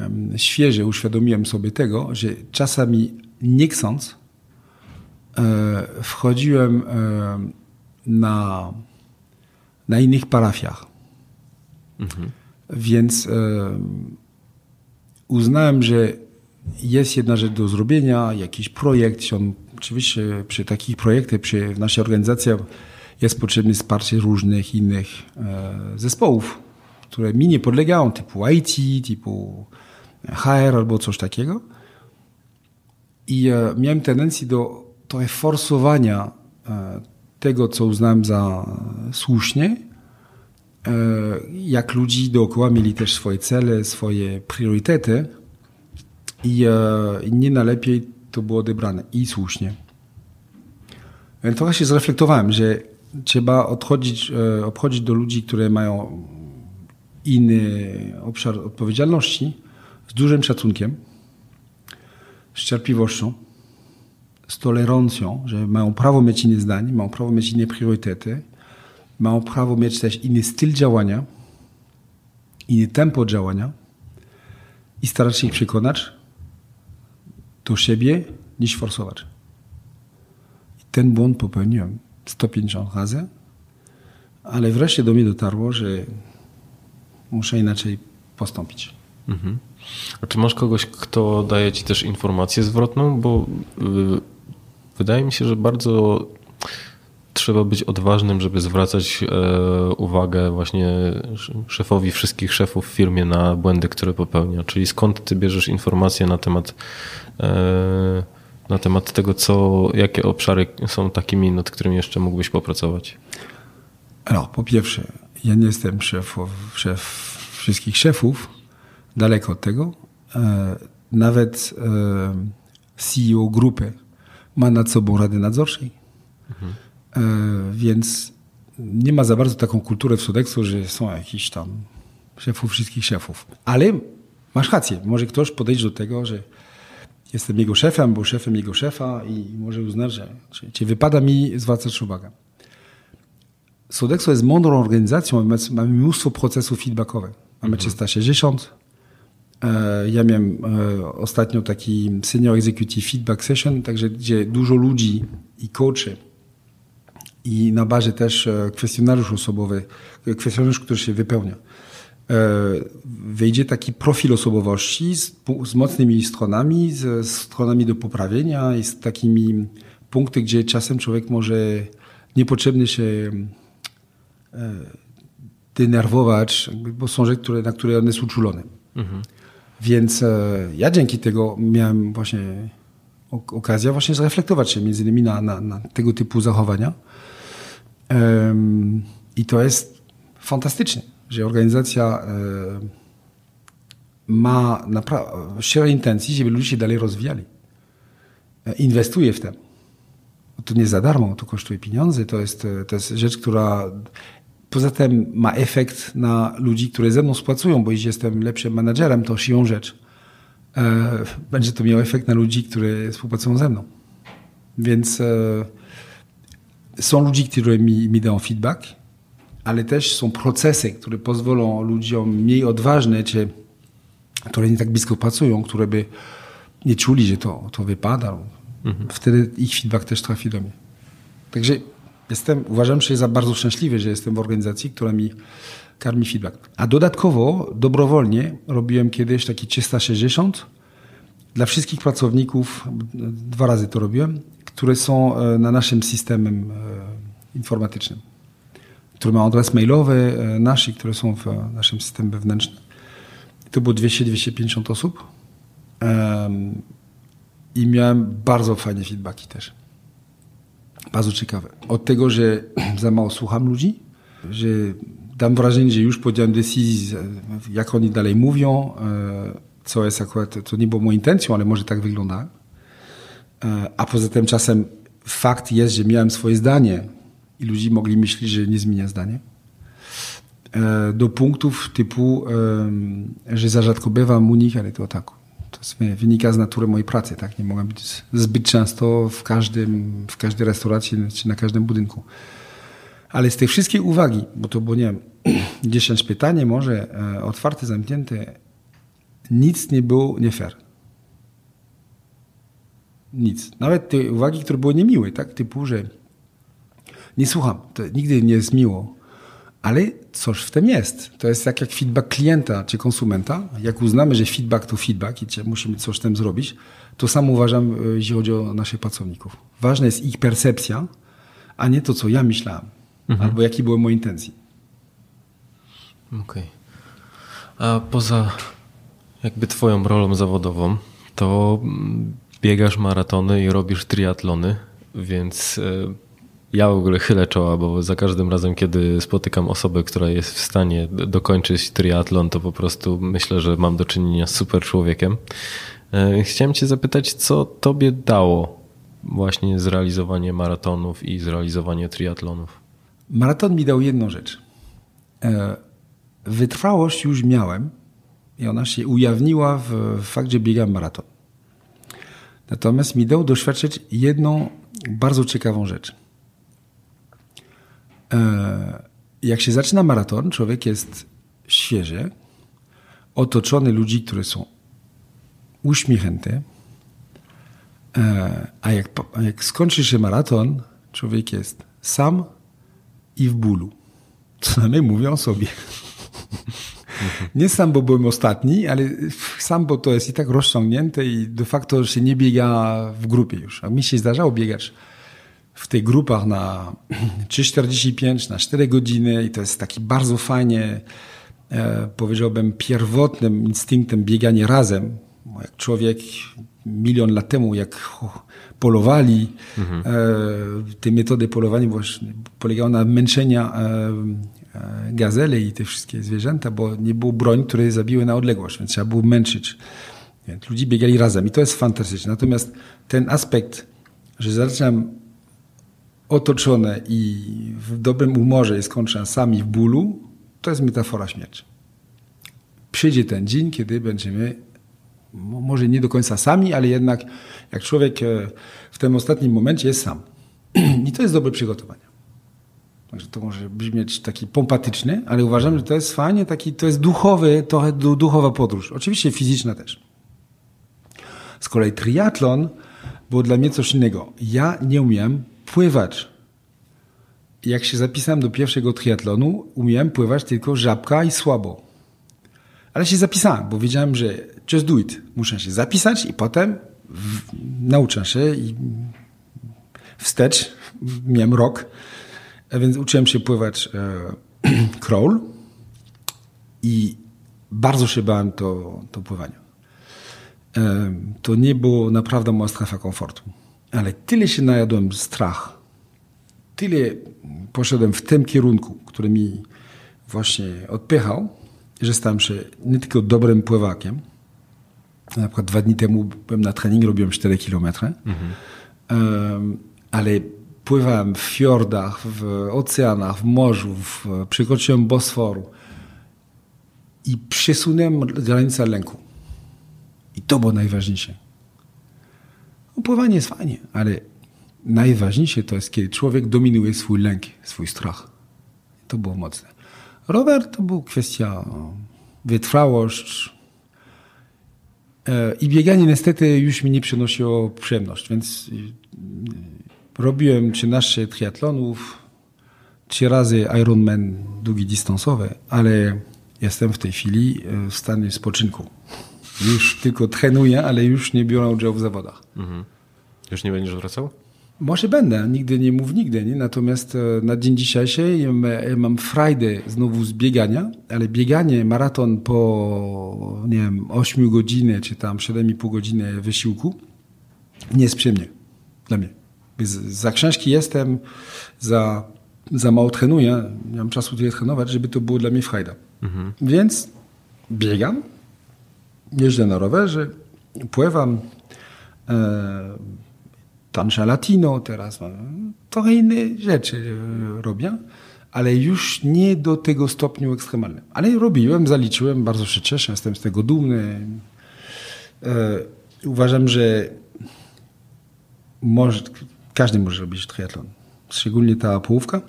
um, świeży, uświadomiłem sobie tego, że czasami nie chcąc e, wchodziłem e, na, na innych parafiach. Mhm. Więc e, uznałem, że jest jedna rzecz do zrobienia, jakiś projekt. On, oczywiście przy takich projektach, przy w naszej organizacji jest potrzebne wsparcie różnych innych e, zespołów, które mi nie podlegają, typu I T, typu H R albo coś takiego. I e, miałem tendencję do, do forsowania e, tego, co uznałem za słusznie, e, jak ludzi dookoła mieli też swoje cele, swoje priorytety i e, nie najlepiej to było odebrane i słusznie. Więc trochę się zreflektowałem, że trzeba odchodzić, obchodzić do ludzi, które mają inny obszar odpowiedzialności, z dużym szacunkiem, z cierpliwością, z tolerancją, że mają prawo mieć inne zdanie, mają prawo mieć inne priorytety, mają prawo mieć też inny styl działania, inny tempo działania i starać się ich przekonać do siebie niż forsować. I ten błąd popełniłem sto pięćdziesiąt razy, ale wreszcie do mnie dotarło, że muszę inaczej postąpić. Mhm. A czy masz kogoś, kto daje ci też informację zwrotną? Bo yy, wydaje mi się, że bardzo trzeba być odważnym, żeby zwracać yy, uwagę właśnie szefowi wszystkich szefów w firmie na błędy, które popełnia. Czyli skąd ty bierzesz informacje na temat yy, na temat tego, co, jakie obszary są takimi, nad którymi jeszcze mógłbyś popracować? No, po pierwsze, ja nie jestem szefow, szef wszystkich szefów, daleko od tego. Nawet C E O grupy ma nad sobą radę nadzorczej, mhm. więc nie ma za bardzo taką kulturę w Sodexo, że są jakiś tam szefów wszystkich szefów. Ale masz rację, może ktoś podejść do tego, że jestem jego szefem, bo szefem jego szefa i może uznać, że czy, czy wypada mi zwracać uwagę. Sodexo jest mądrą organizacją, mamy mnóstwo procesów feedbackowych. Mamy mm-hmm. trzysta sześćdziesiąt. Ja miałem ostatnio taki senior executive feedback session, także gdzie dużo ludzi i coachy i na bazie też kwestionariusz osobowy, kwestionariusz, który się wypełnia. Wejdzie taki profil osobowości z, z mocnymi stronami, z, z stronami do poprawienia i z takimi punkty, gdzie czasem człowiek może niepotrzebnie się e, denerwować, bo są rzeczy, które, na które on jest uczulony. Mhm. Więc e, ja dzięki tego miałem właśnie ok- okazję właśnie zreflektować się między innymi na, na, na tego typu zachowania. E, I to jest fantastyczne, że organizacja ma napra- szczere intencje, żeby ludzie się dalej rozwijali. Inwestuje w to. To nie za darmo, to kosztuje pieniądze. To jest, to jest rzecz, która poza tym ma efekt na ludzi, które ze mną współpracują, bo jeśli jestem lepszym menadżerem, to siłą rzecz będzie to miało efekt na ludzi, które współpracują ze mną. Więc są ludzie, którzy mi, mi dają feedback, ale też są procesy, które pozwolą ludziom mniej odważne, czy, które nie tak blisko pracują, które by nie czuli, że to, to wypada. Mhm. Wtedy ich feedback też trafi do mnie. Także jestem, uważam się za bardzo szczęśliwy, że jestem w organizacji, która mi karmi feedback. A dodatkowo dobrowolnie robiłem kiedyś taki trzysta sześćdziesiąt dla wszystkich pracowników, dwa razy to robiłem, które są na naszym systemem informatycznym, które ma adres mailowy nasz i które są w naszym systemie wewnętrznym. To było dwieście do dwieście pięćdziesięciu osób i miałem bardzo fajne feedbacki też. Bardzo ciekawe. Od tego, że za mało słucham ludzi, że dam wrażenie, że już podjąłem decyzję, jak oni dalej mówią, co jest akurat, to nie było moją intencją, ale może tak wygląda. A poza tym czasem fakt jest, że miałem swoje zdanie i ludzie mogli myśleć, że nie zmienia zdanie. Do punktów typu, że za rzadko bywam u nich, ale to tak. To wynika z natury mojej pracy. Tak? Nie mogę być zbyt często w, każdym, w każdej restauracji czy na każdym budynku. Ale z tych wszystkich uwagi, bo to było, nie wiem, dziesięć pytań, może otwarte, zamknięte, nic nie było nie fair. Nic. Nawet te uwagi, które były niemiłe, tak? Typu, że nie słucham, to nigdy nie jest miło, ale coś w tym jest. To jest tak jak feedback klienta czy konsumenta. Jak uznamy, że feedback to feedback i musimy coś z tym zrobić, to sam uważam, jeśli chodzi o naszych pracowników. Ważna jest ich percepcja, a nie to, co ja myślałem. Mhm. Albo jakie były moje intencje. Okej. Okay. A poza jakby twoją rolą zawodową, to biegasz maratony i robisz triatlony, więc ja w ogóle chylę czoła, bo za każdym razem, kiedy spotykam osobę, która jest w stanie dokończyć triatlon, to po prostu myślę, że mam do czynienia z super człowiekiem. Chciałem cię zapytać, co tobie dało właśnie zrealizowanie maratonów i zrealizowanie triatlonów? Maraton mi dał jedną rzecz. Wytrwałość już miałem i ona się ujawniła w fakt, że biegam maraton. Natomiast mi dał doświadczyć jedną bardzo ciekawą rzecz. Jak się zaczyna maraton, człowiek jest świeży, otoczony ludzi, którzy są uśmiechnięte, a jak, jak skończy się maraton, człowiek jest sam i w bólu. Co najmniej mówię o sobie. Nie sam, bo byłem ostatni, ale sam, bo to jest i tak rozciągnięte i de facto się nie biega w grupie już. A mi się zdarzało biegać w tych grupach na trzy czterdzieści pięć, na cztery godziny i to jest taki bardzo fajnie, powiedziałbym, pierwotnym instynktem bieganie razem. Jak człowiek milion lat temu, jak polowali, mhm. te metody polowania właśnie polegały na męczenia gazele i te wszystkie zwierzęta, bo nie było broń, które zabiły na odległość, więc trzeba było męczyć. Więc ludzie biegali razem i to jest fantastyczne. Natomiast ten aspekt, że zaczynam otoczone i w dobrym humorze i skończę sami w bólu, to jest metafora śmierci. Przyjdzie ten dzień, kiedy będziemy może nie do końca sami, ale jednak jak człowiek w tym ostatnim momencie jest sam. I to jest dobre przygotowanie. Także to może brzmieć taki pompatyczny, ale uważam, że to jest fajnie, taki, to jest duchowy, trochę duchowa podróż. Oczywiście fizyczna też. Z kolei triatlon było dla mnie coś innego. Ja nie umiem pływać. Jak się zapisałem do pierwszego triatlonu, umiałem pływać tylko żabka i słabo. Ale się zapisałem, bo wiedziałem, że just do it. Muszę się zapisać i potem w... nauczę się i wstecz. Miałem rok, więc uczyłem się pływać e... crawl i bardzo się bałem to, to pływania. E... To nie było naprawdę moja strefa komfortu. Ale tyle się najadłem strach, tyle poszedłem w tym kierunku, który mi właśnie odpychał, że stałem się nie tylko dobrym pływakiem. Na przykład dwa dni temu byłem na trening, robiłem cztery kilometry, mhm. um, ale pływałem w fiordach, w oceanach, w morzu, w, przekroczyłem Bosforu i przesunąłem granicę lęku. I to było najważniejsze. Pływanie jest fajnie, ale najważniejsze to jest, kiedy człowiek dominuje swój lęk, swój strach. To było mocne. Rower to była kwestia wytrwałość. I bieganie niestety już mi nie przynosiło przyjemności, więc robiłem trzynaście triatlonów, trzy razy Ironman długi dystansowy, ale jestem w tej chwili w stanie spoczynku. Już tylko trenuję, ale już nie biorę udziału w zawodach. Mhm. Już nie będziesz wracał? Może będę, nigdy nie mów nigdy. Nie? Natomiast na dzień dzisiejszy mam frajdę znowu z biegania, ale bieganie, maraton po nie wiem, osiem godziny czy tam siedem i pół godziny wysiłku nie jest przyjemnie dla mnie. Za książki jestem, za, za mało trenuję, nie mam czasu tyle trenować, żeby to było dla mnie frajda. Mhm. Więc biegam, jeżdżę na rowerze, pływam, e, tańczę latino teraz, trochę inne rzeczy robię, ale już nie do tego stopniu ekstremalnym. Ale robiłem, zaliczyłem, bardzo się cieszę, jestem z tego dumny. E, uważam, że może, każdy może robić triatlon, szczególnie ta połówka.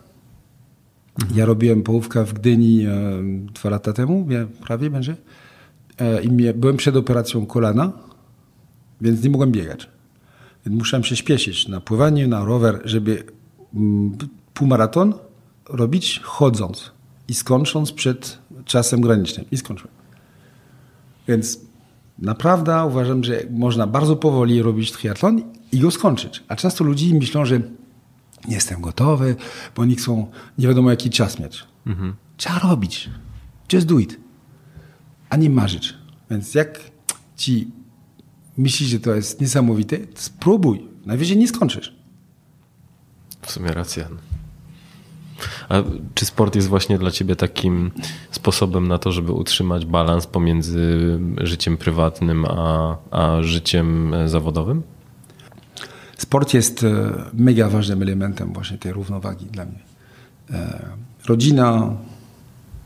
Ja robiłem połówkę w Gdyni e, dwa lata temu, prawie będzie. E, i mnie, byłem przed operacją kolana, więc nie mogłem biegać. Więc musiałem się śpieszyć na pływanie, na rower, żeby mm, półmaraton robić chodząc i skończąc przed czasem granicznym. I skończyłem. Więc naprawdę uważam, że można bardzo powoli robić triatlon i go skończyć. A często ludzi myślą, że nie jestem gotowy, bo oni chcą nie wiadomo jaki czas mieć. Mhm. Trzeba robić. Just do it. A nie marzyć. Więc jak ci myślisz, że to jest niesamowite, spróbuj. Najwyżej nie skończysz. W sumie racja. A czy sport jest właśnie dla ciebie takim sposobem na to, żeby utrzymać balans pomiędzy życiem prywatnym a, a życiem zawodowym? Sport jest mega ważnym elementem właśnie tej równowagi dla mnie. Rodzina,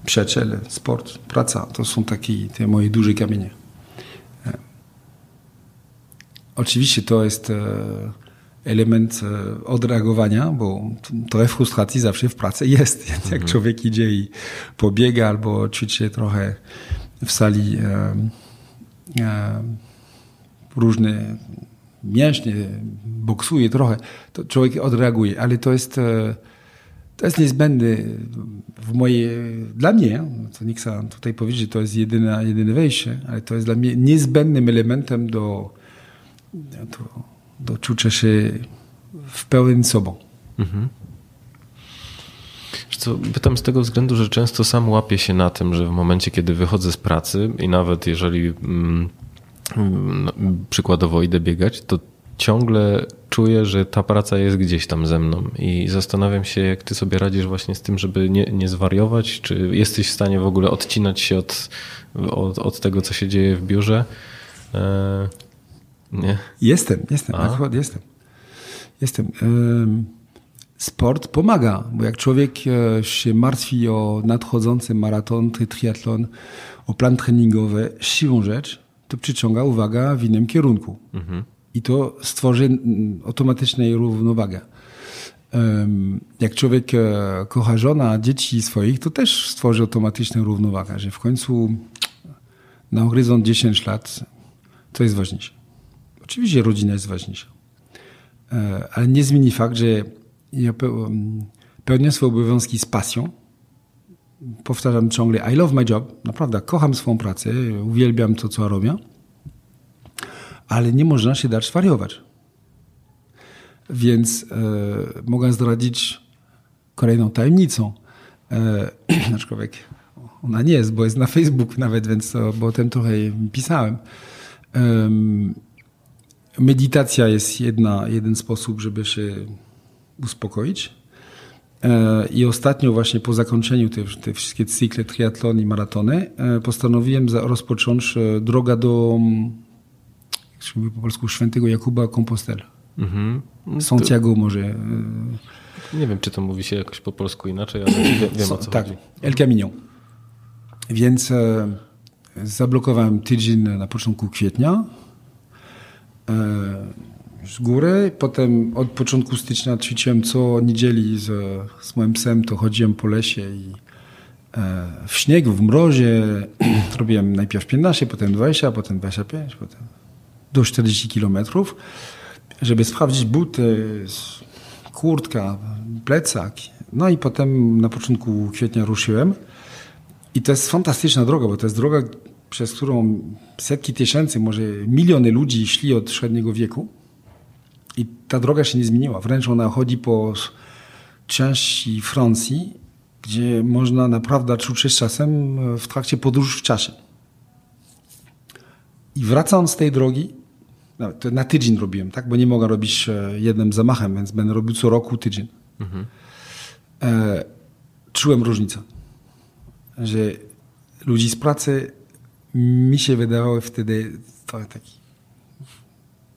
przyjaciele, sport, praca to są takie te moje duże kamienie. Oczywiście to jest element odreagowania, bo trochę frustracji zawsze w pracy jest. Jak mhm. człowiek idzie i pobiega albo ćwiczy się trochę w sali e, e, różne mięśnie, boksuje trochę, to człowiek odreaguje, ale to jest, to jest niezbędne w mojej, dla mnie, to nie chcę tutaj powiedzieć, że to jest jedyne, jedyne wejście, ale to jest dla mnie niezbędnym elementem do, do, do czucia się w pełni sobą. Mhm. Co, pytam z tego względu, że często sam łapię się na tym, że w momencie, kiedy wychodzę z pracy i nawet jeżeli mm, przykładowo idę biegać, to ciągle czuję, że ta praca jest gdzieś tam ze mną i zastanawiam się, jak ty sobie radzisz właśnie z tym, żeby nie, nie zwariować, czy jesteś w stanie w ogóle odcinać się od, od, od tego, co się dzieje w biurze? E, nie? Jestem, jestem, A? Akurat jestem. Jestem. Sport pomaga, bo jak człowiek się martwi o nadchodzący maraton, triatlon, o plan treningowy, siłą rzecz, to przyciąga uwagę w innym kierunku. Mhm. I to stworzy automatyczną równowagę. Jak człowiek kocha żona, dzieci swoich, to też stworzy automatyczną równowagę, że w końcu na horyzont dziesięć lat to jest ważniejsze. Oczywiście rodzina jest ważniejsza. Ale nie zmieni fakt, że ja pełnię swoje obowiązki z pasją. Powtarzam ciągle, I love my job. Naprawdę, kocham swoją pracę, uwielbiam to, co robię. Ale nie można się dać wariować. Więc e, mogę zdradzić kolejną tajemnicą. E, aczkolwiek ona nie jest, bo jest na Facebooku nawet, więc to, bo o tym trochę pisałem. E, medytacja jest jedna, jeden sposób, żeby się uspokoić. I ostatnio właśnie po zakończeniu te, te wszystkie cykle, triatlony i maratony postanowiłem rozpocząć drogę do, jak się mówi po polsku, świętego Jakuba Compostela. Mm-hmm. Santiago może. Nie wiem, czy to mówi się jakoś po polsku inaczej, ale wiem, wiem o co tak, chodzi. El Camino. Więc e, zablokowałem tydzień na początku kwietnia. E, z góry, potem od początku stycznia ćwiczyłem co niedzieli z, z moim psem, to chodziłem po lesie i w śniegu, w mrozie. Robiłem najpierw piętnaście, potem dwadzieścia, potem dwadzieścia pięć, potem do czterdziestu kilometrów, żeby sprawdzić buty, kurtka, plecak. No i potem na początku kwietnia ruszyłem. I to jest fantastyczna droga, bo to jest droga, przez którą setki tysięcy, może miliony ludzi szli od średniego wieku. I ta droga się nie zmieniła. Wręcz ona chodzi po części Francji, gdzie można naprawdę czuć się czasem w trakcie podróży w czasie. I wracając z tej drogi, to na tydzień robiłem, tak? Bo nie mogę robić jednym zamachem, więc będę robił co roku tydzień. Mhm. E, czułem różnicę, że ludzi z pracy mi się wydawały wtedy taki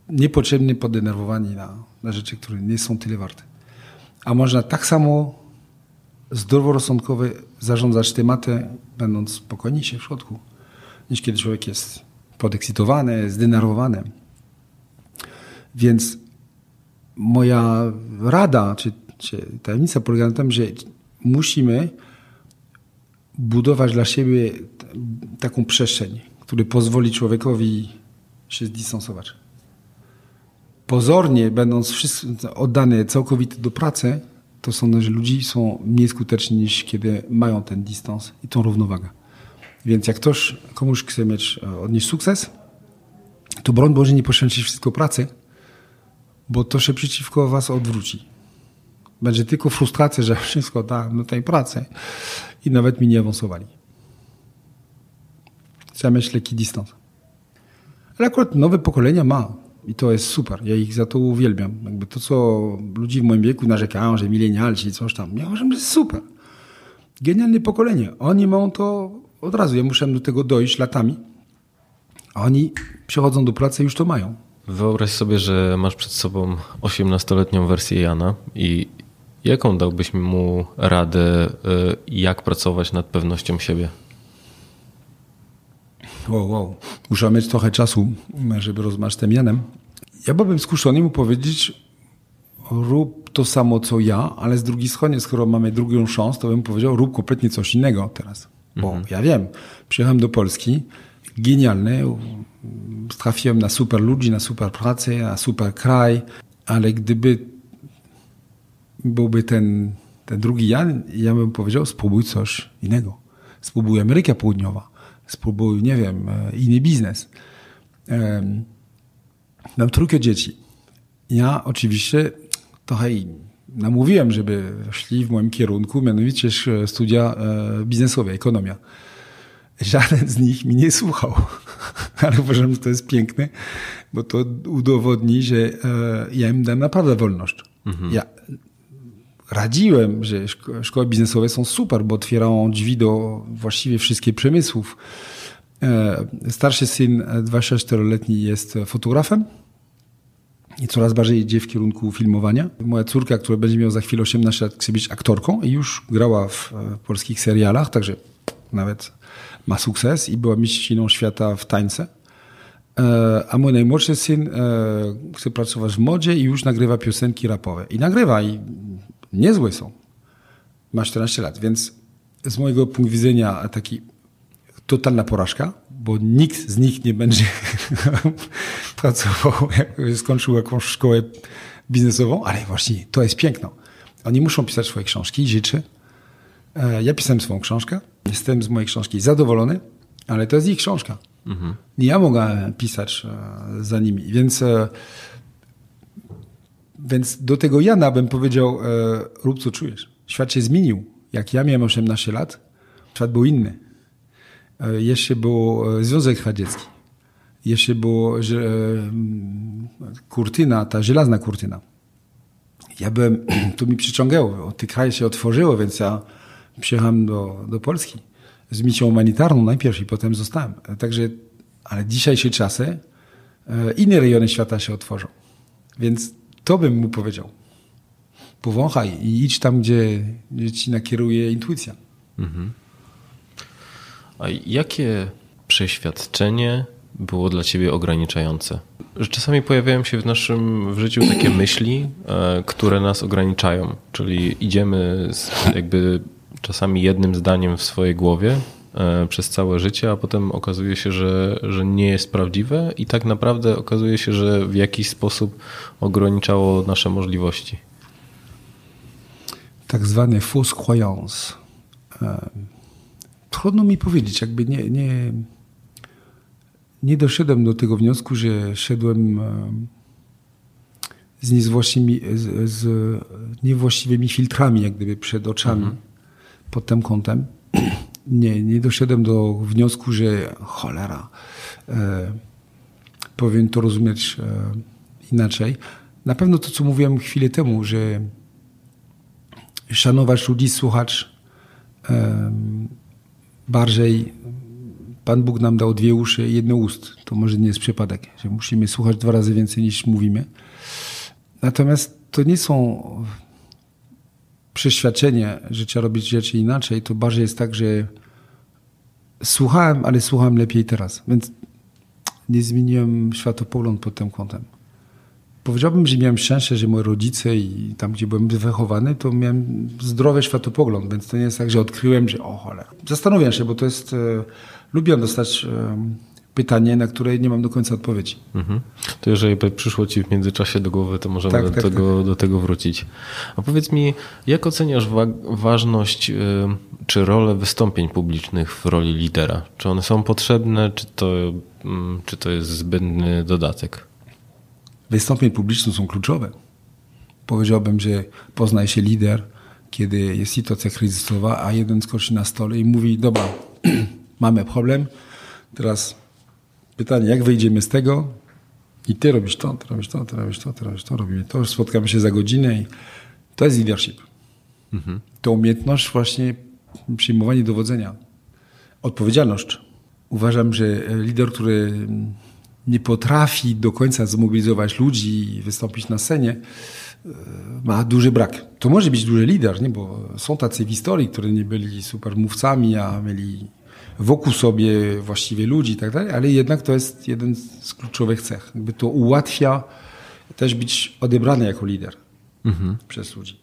niepotrzebnie poddenerwowani na, na rzeczy, które nie są tyle warte. A można tak samo zdroworozsądkowo zarządzać tematem, będąc spokojniejszy w środku, niż kiedy człowiek jest podekscytowany, zdenerwowany. Więc moja rada, czy, czy tajemnica polega na tym, że musimy budować dla siebie t- taką przestrzeń, która pozwoli człowiekowi się zdystansować. Pozornie, będąc wszyscy oddany całkowicie do pracy, to sądzę, że ludzie są mniej skuteczni niż kiedy mają ten dystans i tą równowagę. Więc jak ktoś, komuś chce mieć, odnieść sukces, to broń Boże nie poświęcić wszystko pracy, bo to się przeciwko was odwróci. Będzie tylko frustracja, że wszystko dałem do tej pracy i nawet mi nie awansowali. Trzeba mieć lekki dystans. Ale akurat nowe pokolenia ma i to jest super. Ja ich za to uwielbiam. Jakby to, co ludzie w moim wieku narzekają, że milenialsi, coś tam. Ja uważam, że jest super. Genialne pokolenie. Oni mają to od razu. Ja muszę do tego dojść latami. A oni przychodzą do pracy i już to mają. Wyobraź sobie, że masz przed sobą osiemnastoletnią wersję Jana i jaką dałbyś mu radę, jak pracować nad pewnością siebie? Wow, wow. Muszę mieć trochę czasu, żeby rozmawiać z tym Janem. Ja byłbym skuszony mu powiedzieć, rób to samo co ja, ale z drugiej strony, skoro mamy drugą szansę, to bym powiedział, rób kompletnie coś innego teraz. Bo mhm. ja wiem, przyjechałem do Polski, genialny, trafiłem na super ludzi, na super pracę, na super kraj, ale gdyby byłby ten, ten drugi Jan, ja bym powiedział, spróbuj coś innego. Spróbuj Ameryka Południowa, spróbuj, nie wiem, inny biznes. Um, mam trójkę dzieci. Ja oczywiście trochę namówiłem, żeby szli w moim kierunku, mianowicie studia biznesowe, ekonomia. Żaden z nich mi nie słuchał, ale uważam, że to jest piękne, bo to udowodni, że e, ja im dam naprawdę wolność. Mhm. Ja radziłem, że szko- szkoły biznesowe są super, bo otwierają drzwi do właściwie wszystkich przemysłów. E, starszy syn, dwudziestoczteroletni, jest fotografem i coraz bardziej idzie w kierunku filmowania. Moja córka, która będzie miała za chwilę osiemnaście lat, chce być aktorką i już grała w e, polskich serialach, także nawet ma sukces i była mistrzynią świata w tańce. E, a mój najmłodszy syn e, chce pracować w modzie i już nagrywa piosenki rapowe. I nagrywa i niezłe są. Ma czternaście lat, więc z mojego punktu widzenia taki totalna porażka, bo nikt z nich nie będzie pracował, jak skończył jakąś szkołę biznesową, ale właśnie to jest piękno. Oni muszą pisać swoje książki, życzy. E, ja pisałem swoją książkę. Jestem z mojej książki zadowolony, ale to jest ich książka. Mhm. Nie ja mogę pisać e, za nimi. Więc, e, więc do tego Jana bym powiedział, e, rób co czujesz. Świat się zmienił. Jak ja miałem osiemnaście lat, świat był inny. E, jeszcze był Związek Radziecki. Jeszcze była e, kurtyna, ta żelazna kurtyna. Ja bym, to mi przyciągało. Te kraje się otworzyły, więc ja przyjechałem do, do Polski z misją humanitarną najpierw i potem zostałem. Także, ale dzisiejsze czasy e, inne rejony świata się otworzą. Więc to bym mu powiedział. Powąchaj i idź tam, gdzie, gdzie ci nakieruje intuicja. Mhm. A jakie przeświadczenie było dla ciebie ograniczające? Że czasami pojawiają się w naszym w życiu takie myśli, e, które nas ograniczają. Czyli idziemy z, jakby czasami jednym zdaniem w swojej głowie przez całe życie, a potem okazuje się, że, że nie jest prawdziwe i tak naprawdę okazuje się, że w jakiś sposób ograniczało nasze możliwości. Tak zwany fausse croyance. Trudno mi powiedzieć, jakby nie, nie, nie doszedłem do tego wniosku, że szedłem z niewłaściwymi, z, z niewłaściwymi filtrami jak gdyby przed oczami, mhm. pod tym kątem. Nie, nie doszedłem do wniosku, że cholera, e, powinien to rozumieć e, inaczej. Na pewno to, co mówiłem chwilę temu, że szanować ludzi, słuchać e, bardziej. Pan Bóg nam dał dwie uszy i jedno ust. To może nie jest przypadek, że musimy słuchać dwa razy więcej niż mówimy. Natomiast to nie są przeświadczenie, że trzeba robić rzeczy inaczej, to bardziej jest tak, że słuchałem, ale słucham lepiej teraz. Więc nie zmieniłem światopogląd pod tym kątem. Powiedziałbym, że miałem szczęście, że moi rodzice i tam, gdzie byłem wychowany, to miałem zdrowy światopogląd, więc to nie jest tak, że odkryłem, że o cholera. Zastanawiam się, bo to jest... E, lubię dostać... E, pytanie, na które nie mam do końca odpowiedzi. Mhm. To jeżeli przyszło ci w międzyczasie do głowy, to możemy tak, do, tak, tego, tak. do tego wrócić. A powiedz mi, jak oceniasz wa- ważność yy, czy rolę wystąpień publicznych w roli lidera? Czy one są potrzebne, czy to, yy, czy to jest zbędny dodatek? Wystąpienia publiczne są kluczowe. Powiedziałbym, że poznaje się lider, kiedy jest sytuacja kryzysowa, a jeden skoczy na stole i mówi, dobra, mamy problem, teraz pytanie, jak wyjdziemy z tego? I ty robisz to, ty robisz to, ty robisz to, ty robisz to, robimy to, spotkamy się za godzinę i to jest leadership. Mhm. To umiejętność właśnie przyjmowania dowodzenia. Odpowiedzialność. Uważam, że lider, który nie potrafi do końca zmobilizować ludzi i wystąpić na scenie, ma duży brak. To może być duży lider, nie? Bo są tacy w historii, którzy nie byli super mówcami, a mieli wokół sobie właściwie ludzi i tak dalej, ale jednak to jest jeden z kluczowych cech. Jakby to ułatwia też być odebrany jako lider mhm. przez ludzi.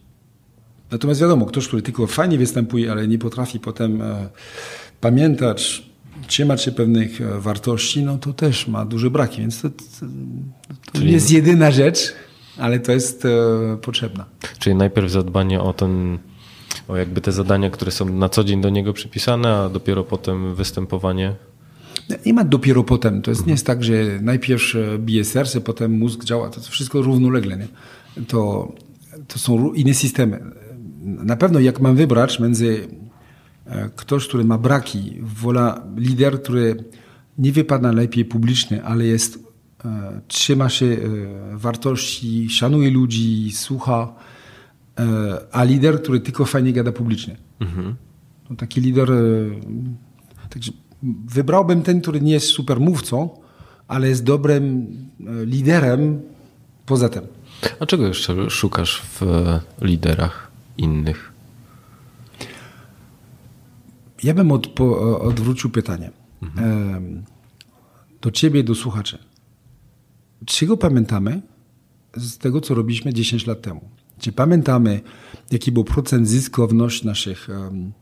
Natomiast wiadomo, ktoś, który tylko fajnie występuje, ale nie potrafi potem e, pamiętać, trzymać się pewnych e, wartości, no to też ma duże braki, więc to, to, to Czyli... nie jest jedyna rzecz, ale to jest e, potrzebna. Czyli najpierw zadbanie o ten O jakby te zadania, które są na co dzień do niego przypisane, a dopiero potem występowanie? Nie ma dopiero potem. To jest, mhm. nie jest tak, że najpierw bije serce, potem mózg działa. To wszystko równolegle. Nie? To, to są inne systemy. Na pewno jak mam wybrać między ktoś, który ma braki, wola lider, który nie wypada najlepiej publicznie, ale jest, trzyma się wartości, szanuje ludzi, słucha, a lider, który tylko fajnie gada publicznie. Mhm. No, taki lider... Także wybrałbym ten, który nie jest super mówcą, ale jest dobrym liderem poza tym. A czego jeszcze szukasz w liderach innych? Ja bym odpo- odwrócił pytanie. Mhm. Do ciebie, do słuchaczy. Czego pamiętamy z tego, co robiliśmy dziesięć lat temu? Czy pamiętamy, jaki był procent zyskowności naszych, um,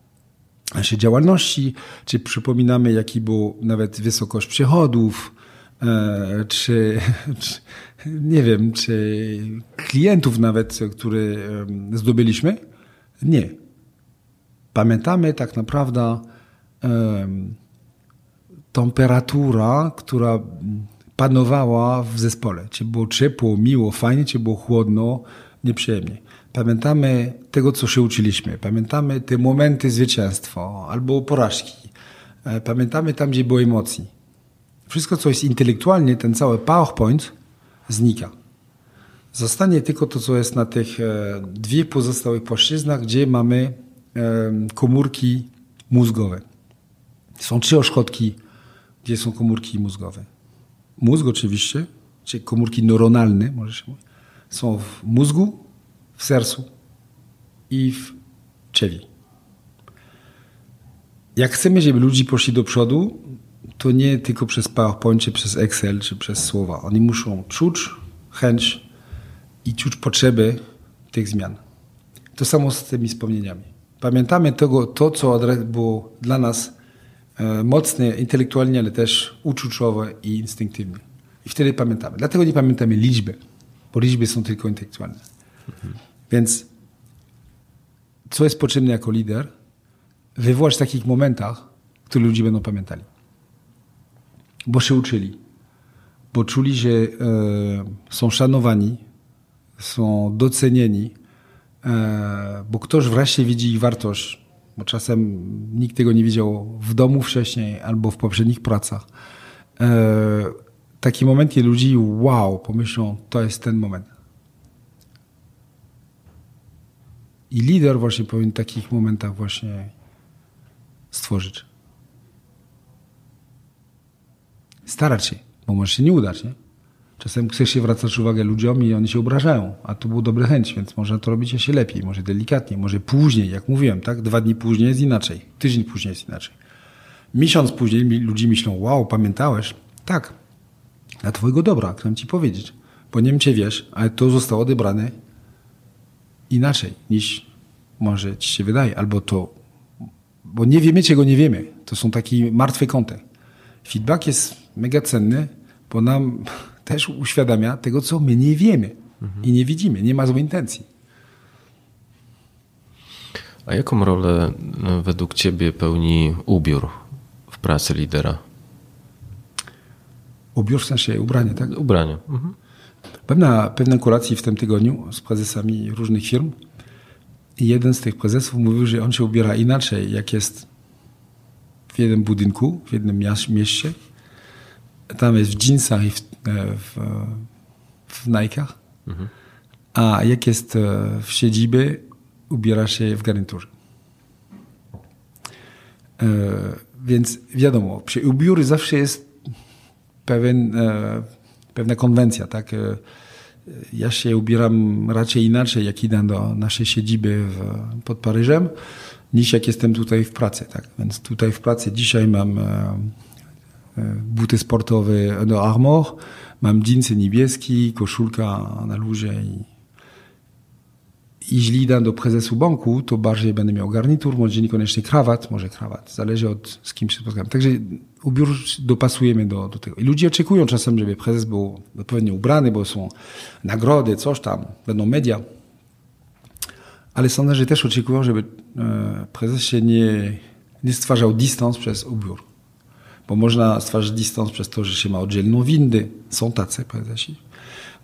naszej działalności? Czy przypominamy, jaki był nawet wysokość przychodów? E, czy, czy, nie wiem, czy klientów nawet, które um, zdobyliśmy? Nie. Pamiętamy tak naprawdę um, temperaturę, która panowała w zespole. Czy było ciepło, miło, fajnie, czy było chłodno, nieprzyjemnie. Pamiętamy tego, co się uczyliśmy. Pamiętamy te momenty zwycięstwa albo porażki. Pamiętamy tam, gdzie było emocji. Wszystko, co jest intelektualnie, ten cały PowerPoint znika. Zostanie tylko to, co jest na tych dwie pozostałych płaszczyznach, gdzie mamy komórki mózgowe. Są trzy ośrodki, gdzie są komórki mózgowe. Mózg oczywiście, czy komórki neuronalne, może się mówić. Są w mózgu, w sercu i w ciewi. Jak chcemy, żeby ludzie poszli do przodu, to nie tylko przez PowerPoint, czy przez Excel, czy przez słowa. Oni muszą czuć chęć i czuć potrzeby tych zmian. To samo z tymi wspomnieniami. Pamiętamy tego, to, co było dla nas mocne intelektualnie, ale też uczuciowe i instynktywne. I wtedy pamiętamy. Dlatego nie pamiętamy liczby, bo liczby są tylko intelektualne. Mhm. Więc co jest potrzebne jako lider? Wywołać w takich momentach, które ludzie będą pamiętali. Bo się uczyli. Bo czuli, że e, są szanowani, są docenieni, e, bo ktoś wreszcie widzi ich wartość. Bo czasem nikt tego nie widział w domu wcześniej albo w poprzednich pracach. E, taki moment, kiedy ludzi wow, pomyślą, to jest ten moment. I lider właśnie powinien w takich momentach właśnie stworzyć. Starać się, bo może się nie udać, nie? Czasem chcesz się zwracać uwagę ludziom i oni się obrażają, a to był dobry chęć, więc może to robić się lepiej, może delikatniej, może później, jak mówiłem, tak? Dwa dni później jest inaczej, tydzień później jest inaczej. Miesiąc później ludzie myślą, wow, pamiętałeś? Tak, dla twojego dobra, chcę ci powiedzieć, bo nie wiem, czy wiesz, ale to zostało odebrane inaczej niż może ci się wydaje, albo to, bo nie wiemy, czego nie wiemy. To są takie martwe kąty. Feedback jest mega cenny, bo nam też uświadamia tego, co my nie wiemy mhm. i nie widzimy, nie ma złej intencji. A jaką rolę według ciebie pełni ubiór w pracy lidera? Ubiór w sensie ubranie, tak? Ubranie. Mhm. Pewna, pewna kolacji w tym tygodniu z prezesami różnych firm i jeden z tych prezesów mówił, że on się ubiera inaczej, jak jest w jednym budynku, w jednym mieście. Tam jest w dżinsach i w, w, w najkach. Mhm. A jak jest w siedzibie, ubiera się w garniturze. E, więc wiadomo, przy ubiór zawsze jest pewien... E, pewna konwencja, tak? Ja się ubieram raczej inaczej, jak idę do naszej siedziby w, pod Paryżem, niż jak jestem tutaj w pracy, tak? Więc tutaj w pracy dzisiaj mam e, buty sportowe do Armor, mam dżinsy niebieski, koszulka na luzie i jeśli idę do prezesu banku, to bardziej będę miał garnitur, może niekoniecznie krawat, może krawat, zależy od z kim się spotkam. Także ubiór dopasujemy do, do tego. I ludzie oczekują czasem, żeby prezes był odpowiednio ubrany, bo są nagrody, coś tam, będą media. Ale sondaże też oczekują, żeby prezes się nie, nie stwarzał dystans przez ubiór. Bo można stwarzać dystans przez to, że się ma oddzielną windę. Są tacy prezesi.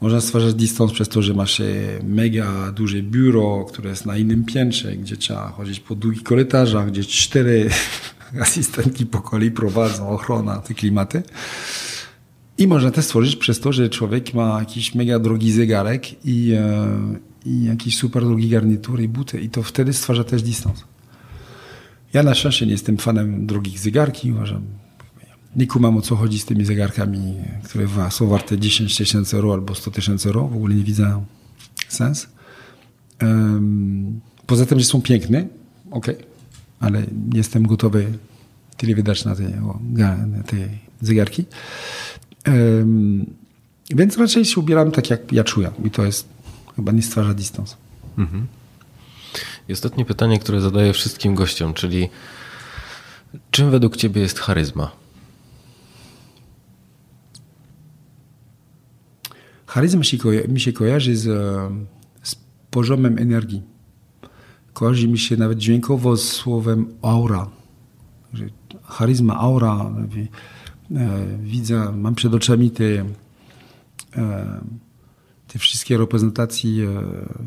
Można stwarzać dystans przez to, że ma się mega duże biuro, które jest na innym piętrze, gdzie trzeba chodzić po długich korytarzach, gdzie cztery asystentki po kolei prowadzą ochrona te klimaty. I można też stworzyć przez to, że człowiek ma jakiś mega drogi zegarek i, i jakiś super drogi garnitur i buty. I to wtedy stwarza też dystans. Ja na szczęście nie jestem fanem drogich zegarki. Uważam, nie kumam, o co chodzi z tymi zegarkami, które są warte dziesięć tysięcy euro albo sto tysięcy euro. W ogóle nie widzę sens. Um, poza tym, że są piękne, okej, okay, ale nie jestem gotowy tyle wydać na te, na te zegarki. Um, więc raczej się ubieram tak, jak ja czuję. I to jest chyba nie stwarza dystans. Mhm. I ostatnie pytanie, które zadaję wszystkim gościom, czyli czym według ciebie jest charyzma? Charyzma się koja- mi się kojarzy z, z poziomem energii. Kojarzy mi się nawet dźwiękowo z słowem aura. Charyzma, aura. Widzę, mam przed oczami te, te wszystkie reprezentacje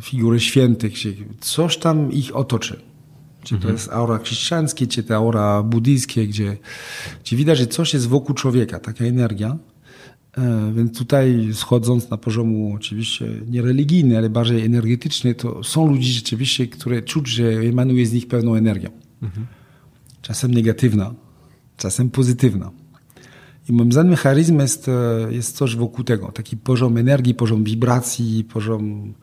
figury świętych. Coś tam ich otoczy. Czy to jest aura chrześcijańska, czy to aura buddyjskie, gdzie, gdzie widać, że coś jest wokół człowieka, taka energia. Więc tutaj schodząc na poziomu oczywiście nie religijny, ale bardziej energetyczny, to są ludzie rzeczywiście, które czuć, że emanuje z nich pewną energią. Mhm. Czasem negatywna, czasem pozytywna. I moim zdaniem charyzma jest, jest coś wokół tego. Taki poziom energii, poziom wibracji, poziom,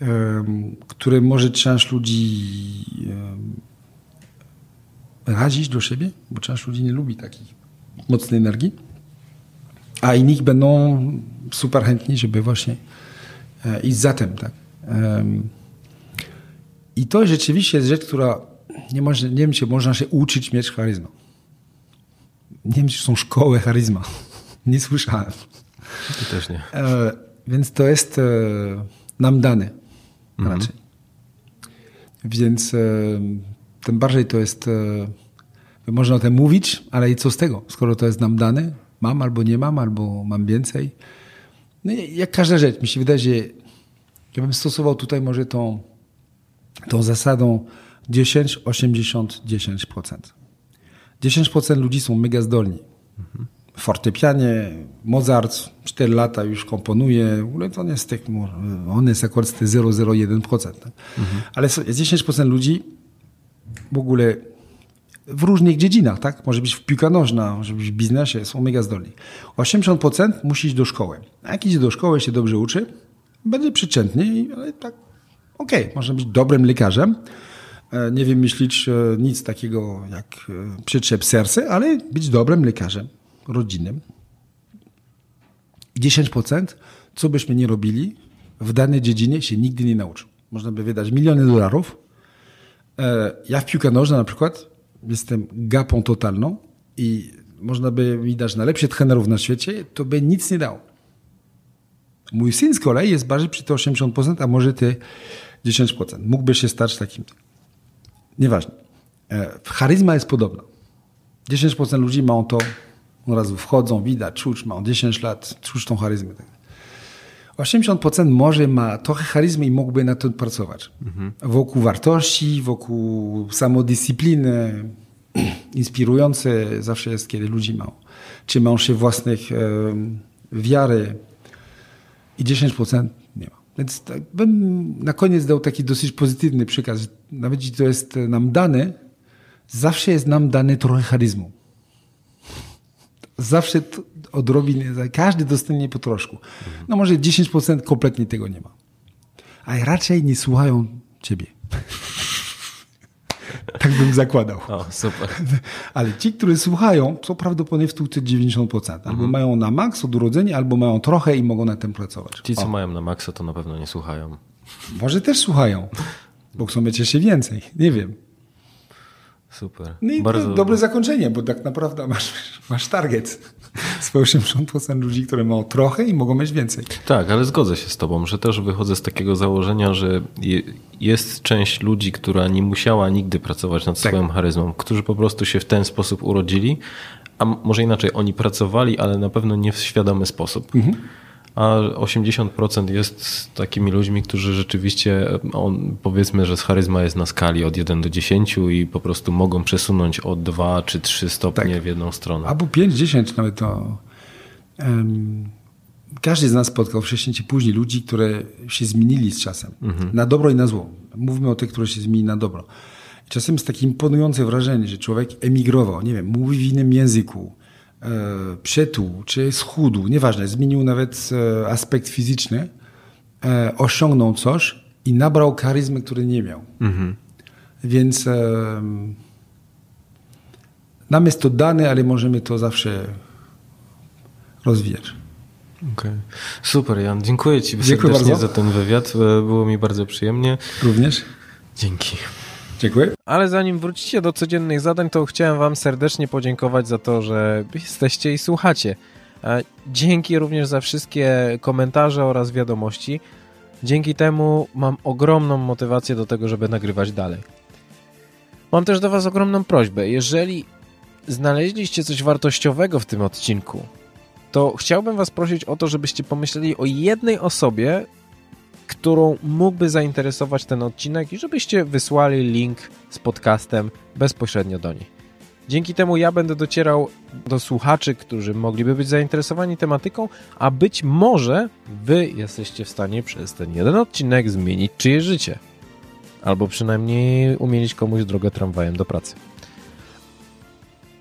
um, który może część ludzi um, radzić do siebie, bo część ludzi nie lubi takiej mocnej energii. A inni będą super chętni, żeby właśnie iść za tym, tak? I to rzeczywiście jest rzecz, która nie, ma, nie wiem, czy można się uczyć mieć charyzmę. Nie wiem, czy są szkoły charyzma. Nie słyszałem. Ty też nie. E, więc to jest e, nam dane mhm. raczej. Więc e, tym bardziej to jest... E, można o tym mówić, ale i co z tego? Skoro to jest nam dane, mam albo nie mam, albo mam więcej. No i jak każda rzecz. Mi się wydaje, że ja bym stosował tutaj może tą, tą zasadą dziesięć, osiemdziesiąt, dziesięć procent. dziesięć procent ludzi są mega zdolni. Mhm. Fortepianie, Mozart, cztery lata już komponuje, w ogóle to nie jest tak, on jest akurat te zero przecinek zero jeden procent. Tak? Mhm. Ale dziesięć procent ludzi w ogóle w różnych dziedzinach, tak? Może być w piłka nożna, może być w biznesie, są mega zdolni. osiemdziesiąt procent musi iść do szkoły. A jak idzie do szkoły, się dobrze uczy, będzie przeciętny, ale tak, okej, okay, można być dobrym lekarzem, nie wiem myśleć nic takiego jak przyczep serca, ale być dobrym lekarzem rodzinnym. I dziesięć procent, co byśmy nie robili, w danej dziedzinie się nigdy nie nauczył. Można by wydać miliony dolarów. Ja w piłkę nożną na przykład jestem gapą totalną i można by mi dać najlepszych trenerów na świecie, to by nic nie dało. Mój syn z kolei jest bardziej przy te osiemdziesiąt procent, a może te dziesięć procent. Mógłby się stać takim. Nieważne. Charyzma jest podobna. dziesięć procent ludzi ma on to, od razu wchodzą, widać, czuć, ma on dziesięć lat, czuć tą charyzmę. osiemdziesiąt procent może ma trochę charyzmy i mógłby na tym pracować. Mhm. Wokół wartości, wokół samodyscypliny. Inspirujące zawsze jest, kiedy ludzi ma. Czy ma on się własnych e, wiary. I dziesięć procent nie ma. Więc tak bym na koniec dał taki dosyć pozytywny przekaz. Nawet jeśli to jest nam dane, zawsze jest nam dane trochę charyzmu. Zawsze odrobinę, każdy dostanie po troszku. No może dziesięć procent kompletnie tego nie ma. A raczej nie słuchają ciebie. Tak bym zakładał. O, super. Ale ci, którzy słuchają, są prawdopodobnie w tłuce dziewięćdziesiąt procent. Albo mhm. mają na maks od urodzenia, albo mają trochę i mogą na tym pracować. Ci, co o. mają na maksa, to na pewno nie słuchają. Może też słuchają, bo chcą mieć jeszcze więcej. Nie wiem. Super. No i bardzo dobre, dobre zakończenie, bo tak naprawdę masz, masz target. Z osiemdziesiąt procent ludzi, które mają trochę i mogą mieć więcej. Tak, ale zgodzę się z tobą, że też wychodzę z takiego założenia, że jest część ludzi, która nie musiała nigdy pracować nad tak. swoją charyzmą, którzy po prostu się w ten sposób urodzili, a może inaczej, oni pracowali, ale na pewno nie w świadomy sposób. Mhm. A osiemdziesiąt procent jest takimi ludźmi, którzy rzeczywiście, on, powiedzmy, że charyzma jest na skali od jeden do dziesięciu i po prostu mogą przesunąć o dwa czy trzy stopnie tak. w jedną stronę. Albo pięć, dziesięć nawet to. Um, każdy z nas spotkał wcześniej czy później ludzi, które się zmienili z czasem. Mhm. Na dobro i na zło. Mówmy o tych, które się zmienili na dobro. I czasem jest takie imponujące wrażenie, że człowiek emigrował, nie wiem, mówi w innym języku. E, przetuł, czy schudł, nieważne, zmienił nawet e, aspekt fizyczny, e, osiągnął coś i nabrał charyzmy, który nie miał. Mm-hmm. Więc e, nam jest to dane, ale możemy to zawsze rozwijać. Okay. Super, Jan, dziękuję ci dziękuję serdecznie bardzo. Za ten wywiad. Było mi bardzo przyjemnie. Również. Dzięki. Dziękuję. Ale zanim wrócicie do codziennych zadań, to chciałem wam serdecznie podziękować za to, że jesteście i słuchacie. Dzięki również za wszystkie komentarze oraz wiadomości. Dzięki temu mam ogromną motywację do tego, żeby nagrywać dalej. Mam też do was ogromną prośbę. Jeżeli znaleźliście coś wartościowego w tym odcinku, to chciałbym was prosić o to, żebyście pomyśleli o jednej osobie, którą mógłby zainteresować ten odcinek i żebyście wysłali link z podcastem bezpośrednio do niej. Dzięki temu ja będę docierał do słuchaczy, którzy mogliby być zainteresowani tematyką, a być może wy jesteście w stanie przez ten jeden odcinek zmienić czyjeś życie. Albo przynajmniej umielić komuś drogę tramwajem do pracy.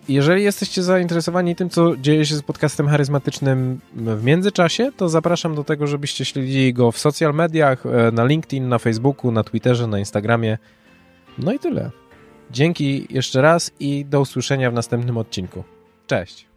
Jeżeli jesteście zainteresowani tym, co dzieje się z podcastem charyzmatycznym w międzyczasie, to zapraszam do tego, żebyście śledzili go w social mediach, na LinkedIn, na Facebooku, na Twitterze, na Instagramie. No i tyle. Dzięki jeszcze raz i do usłyszenia w następnym odcinku. Cześć!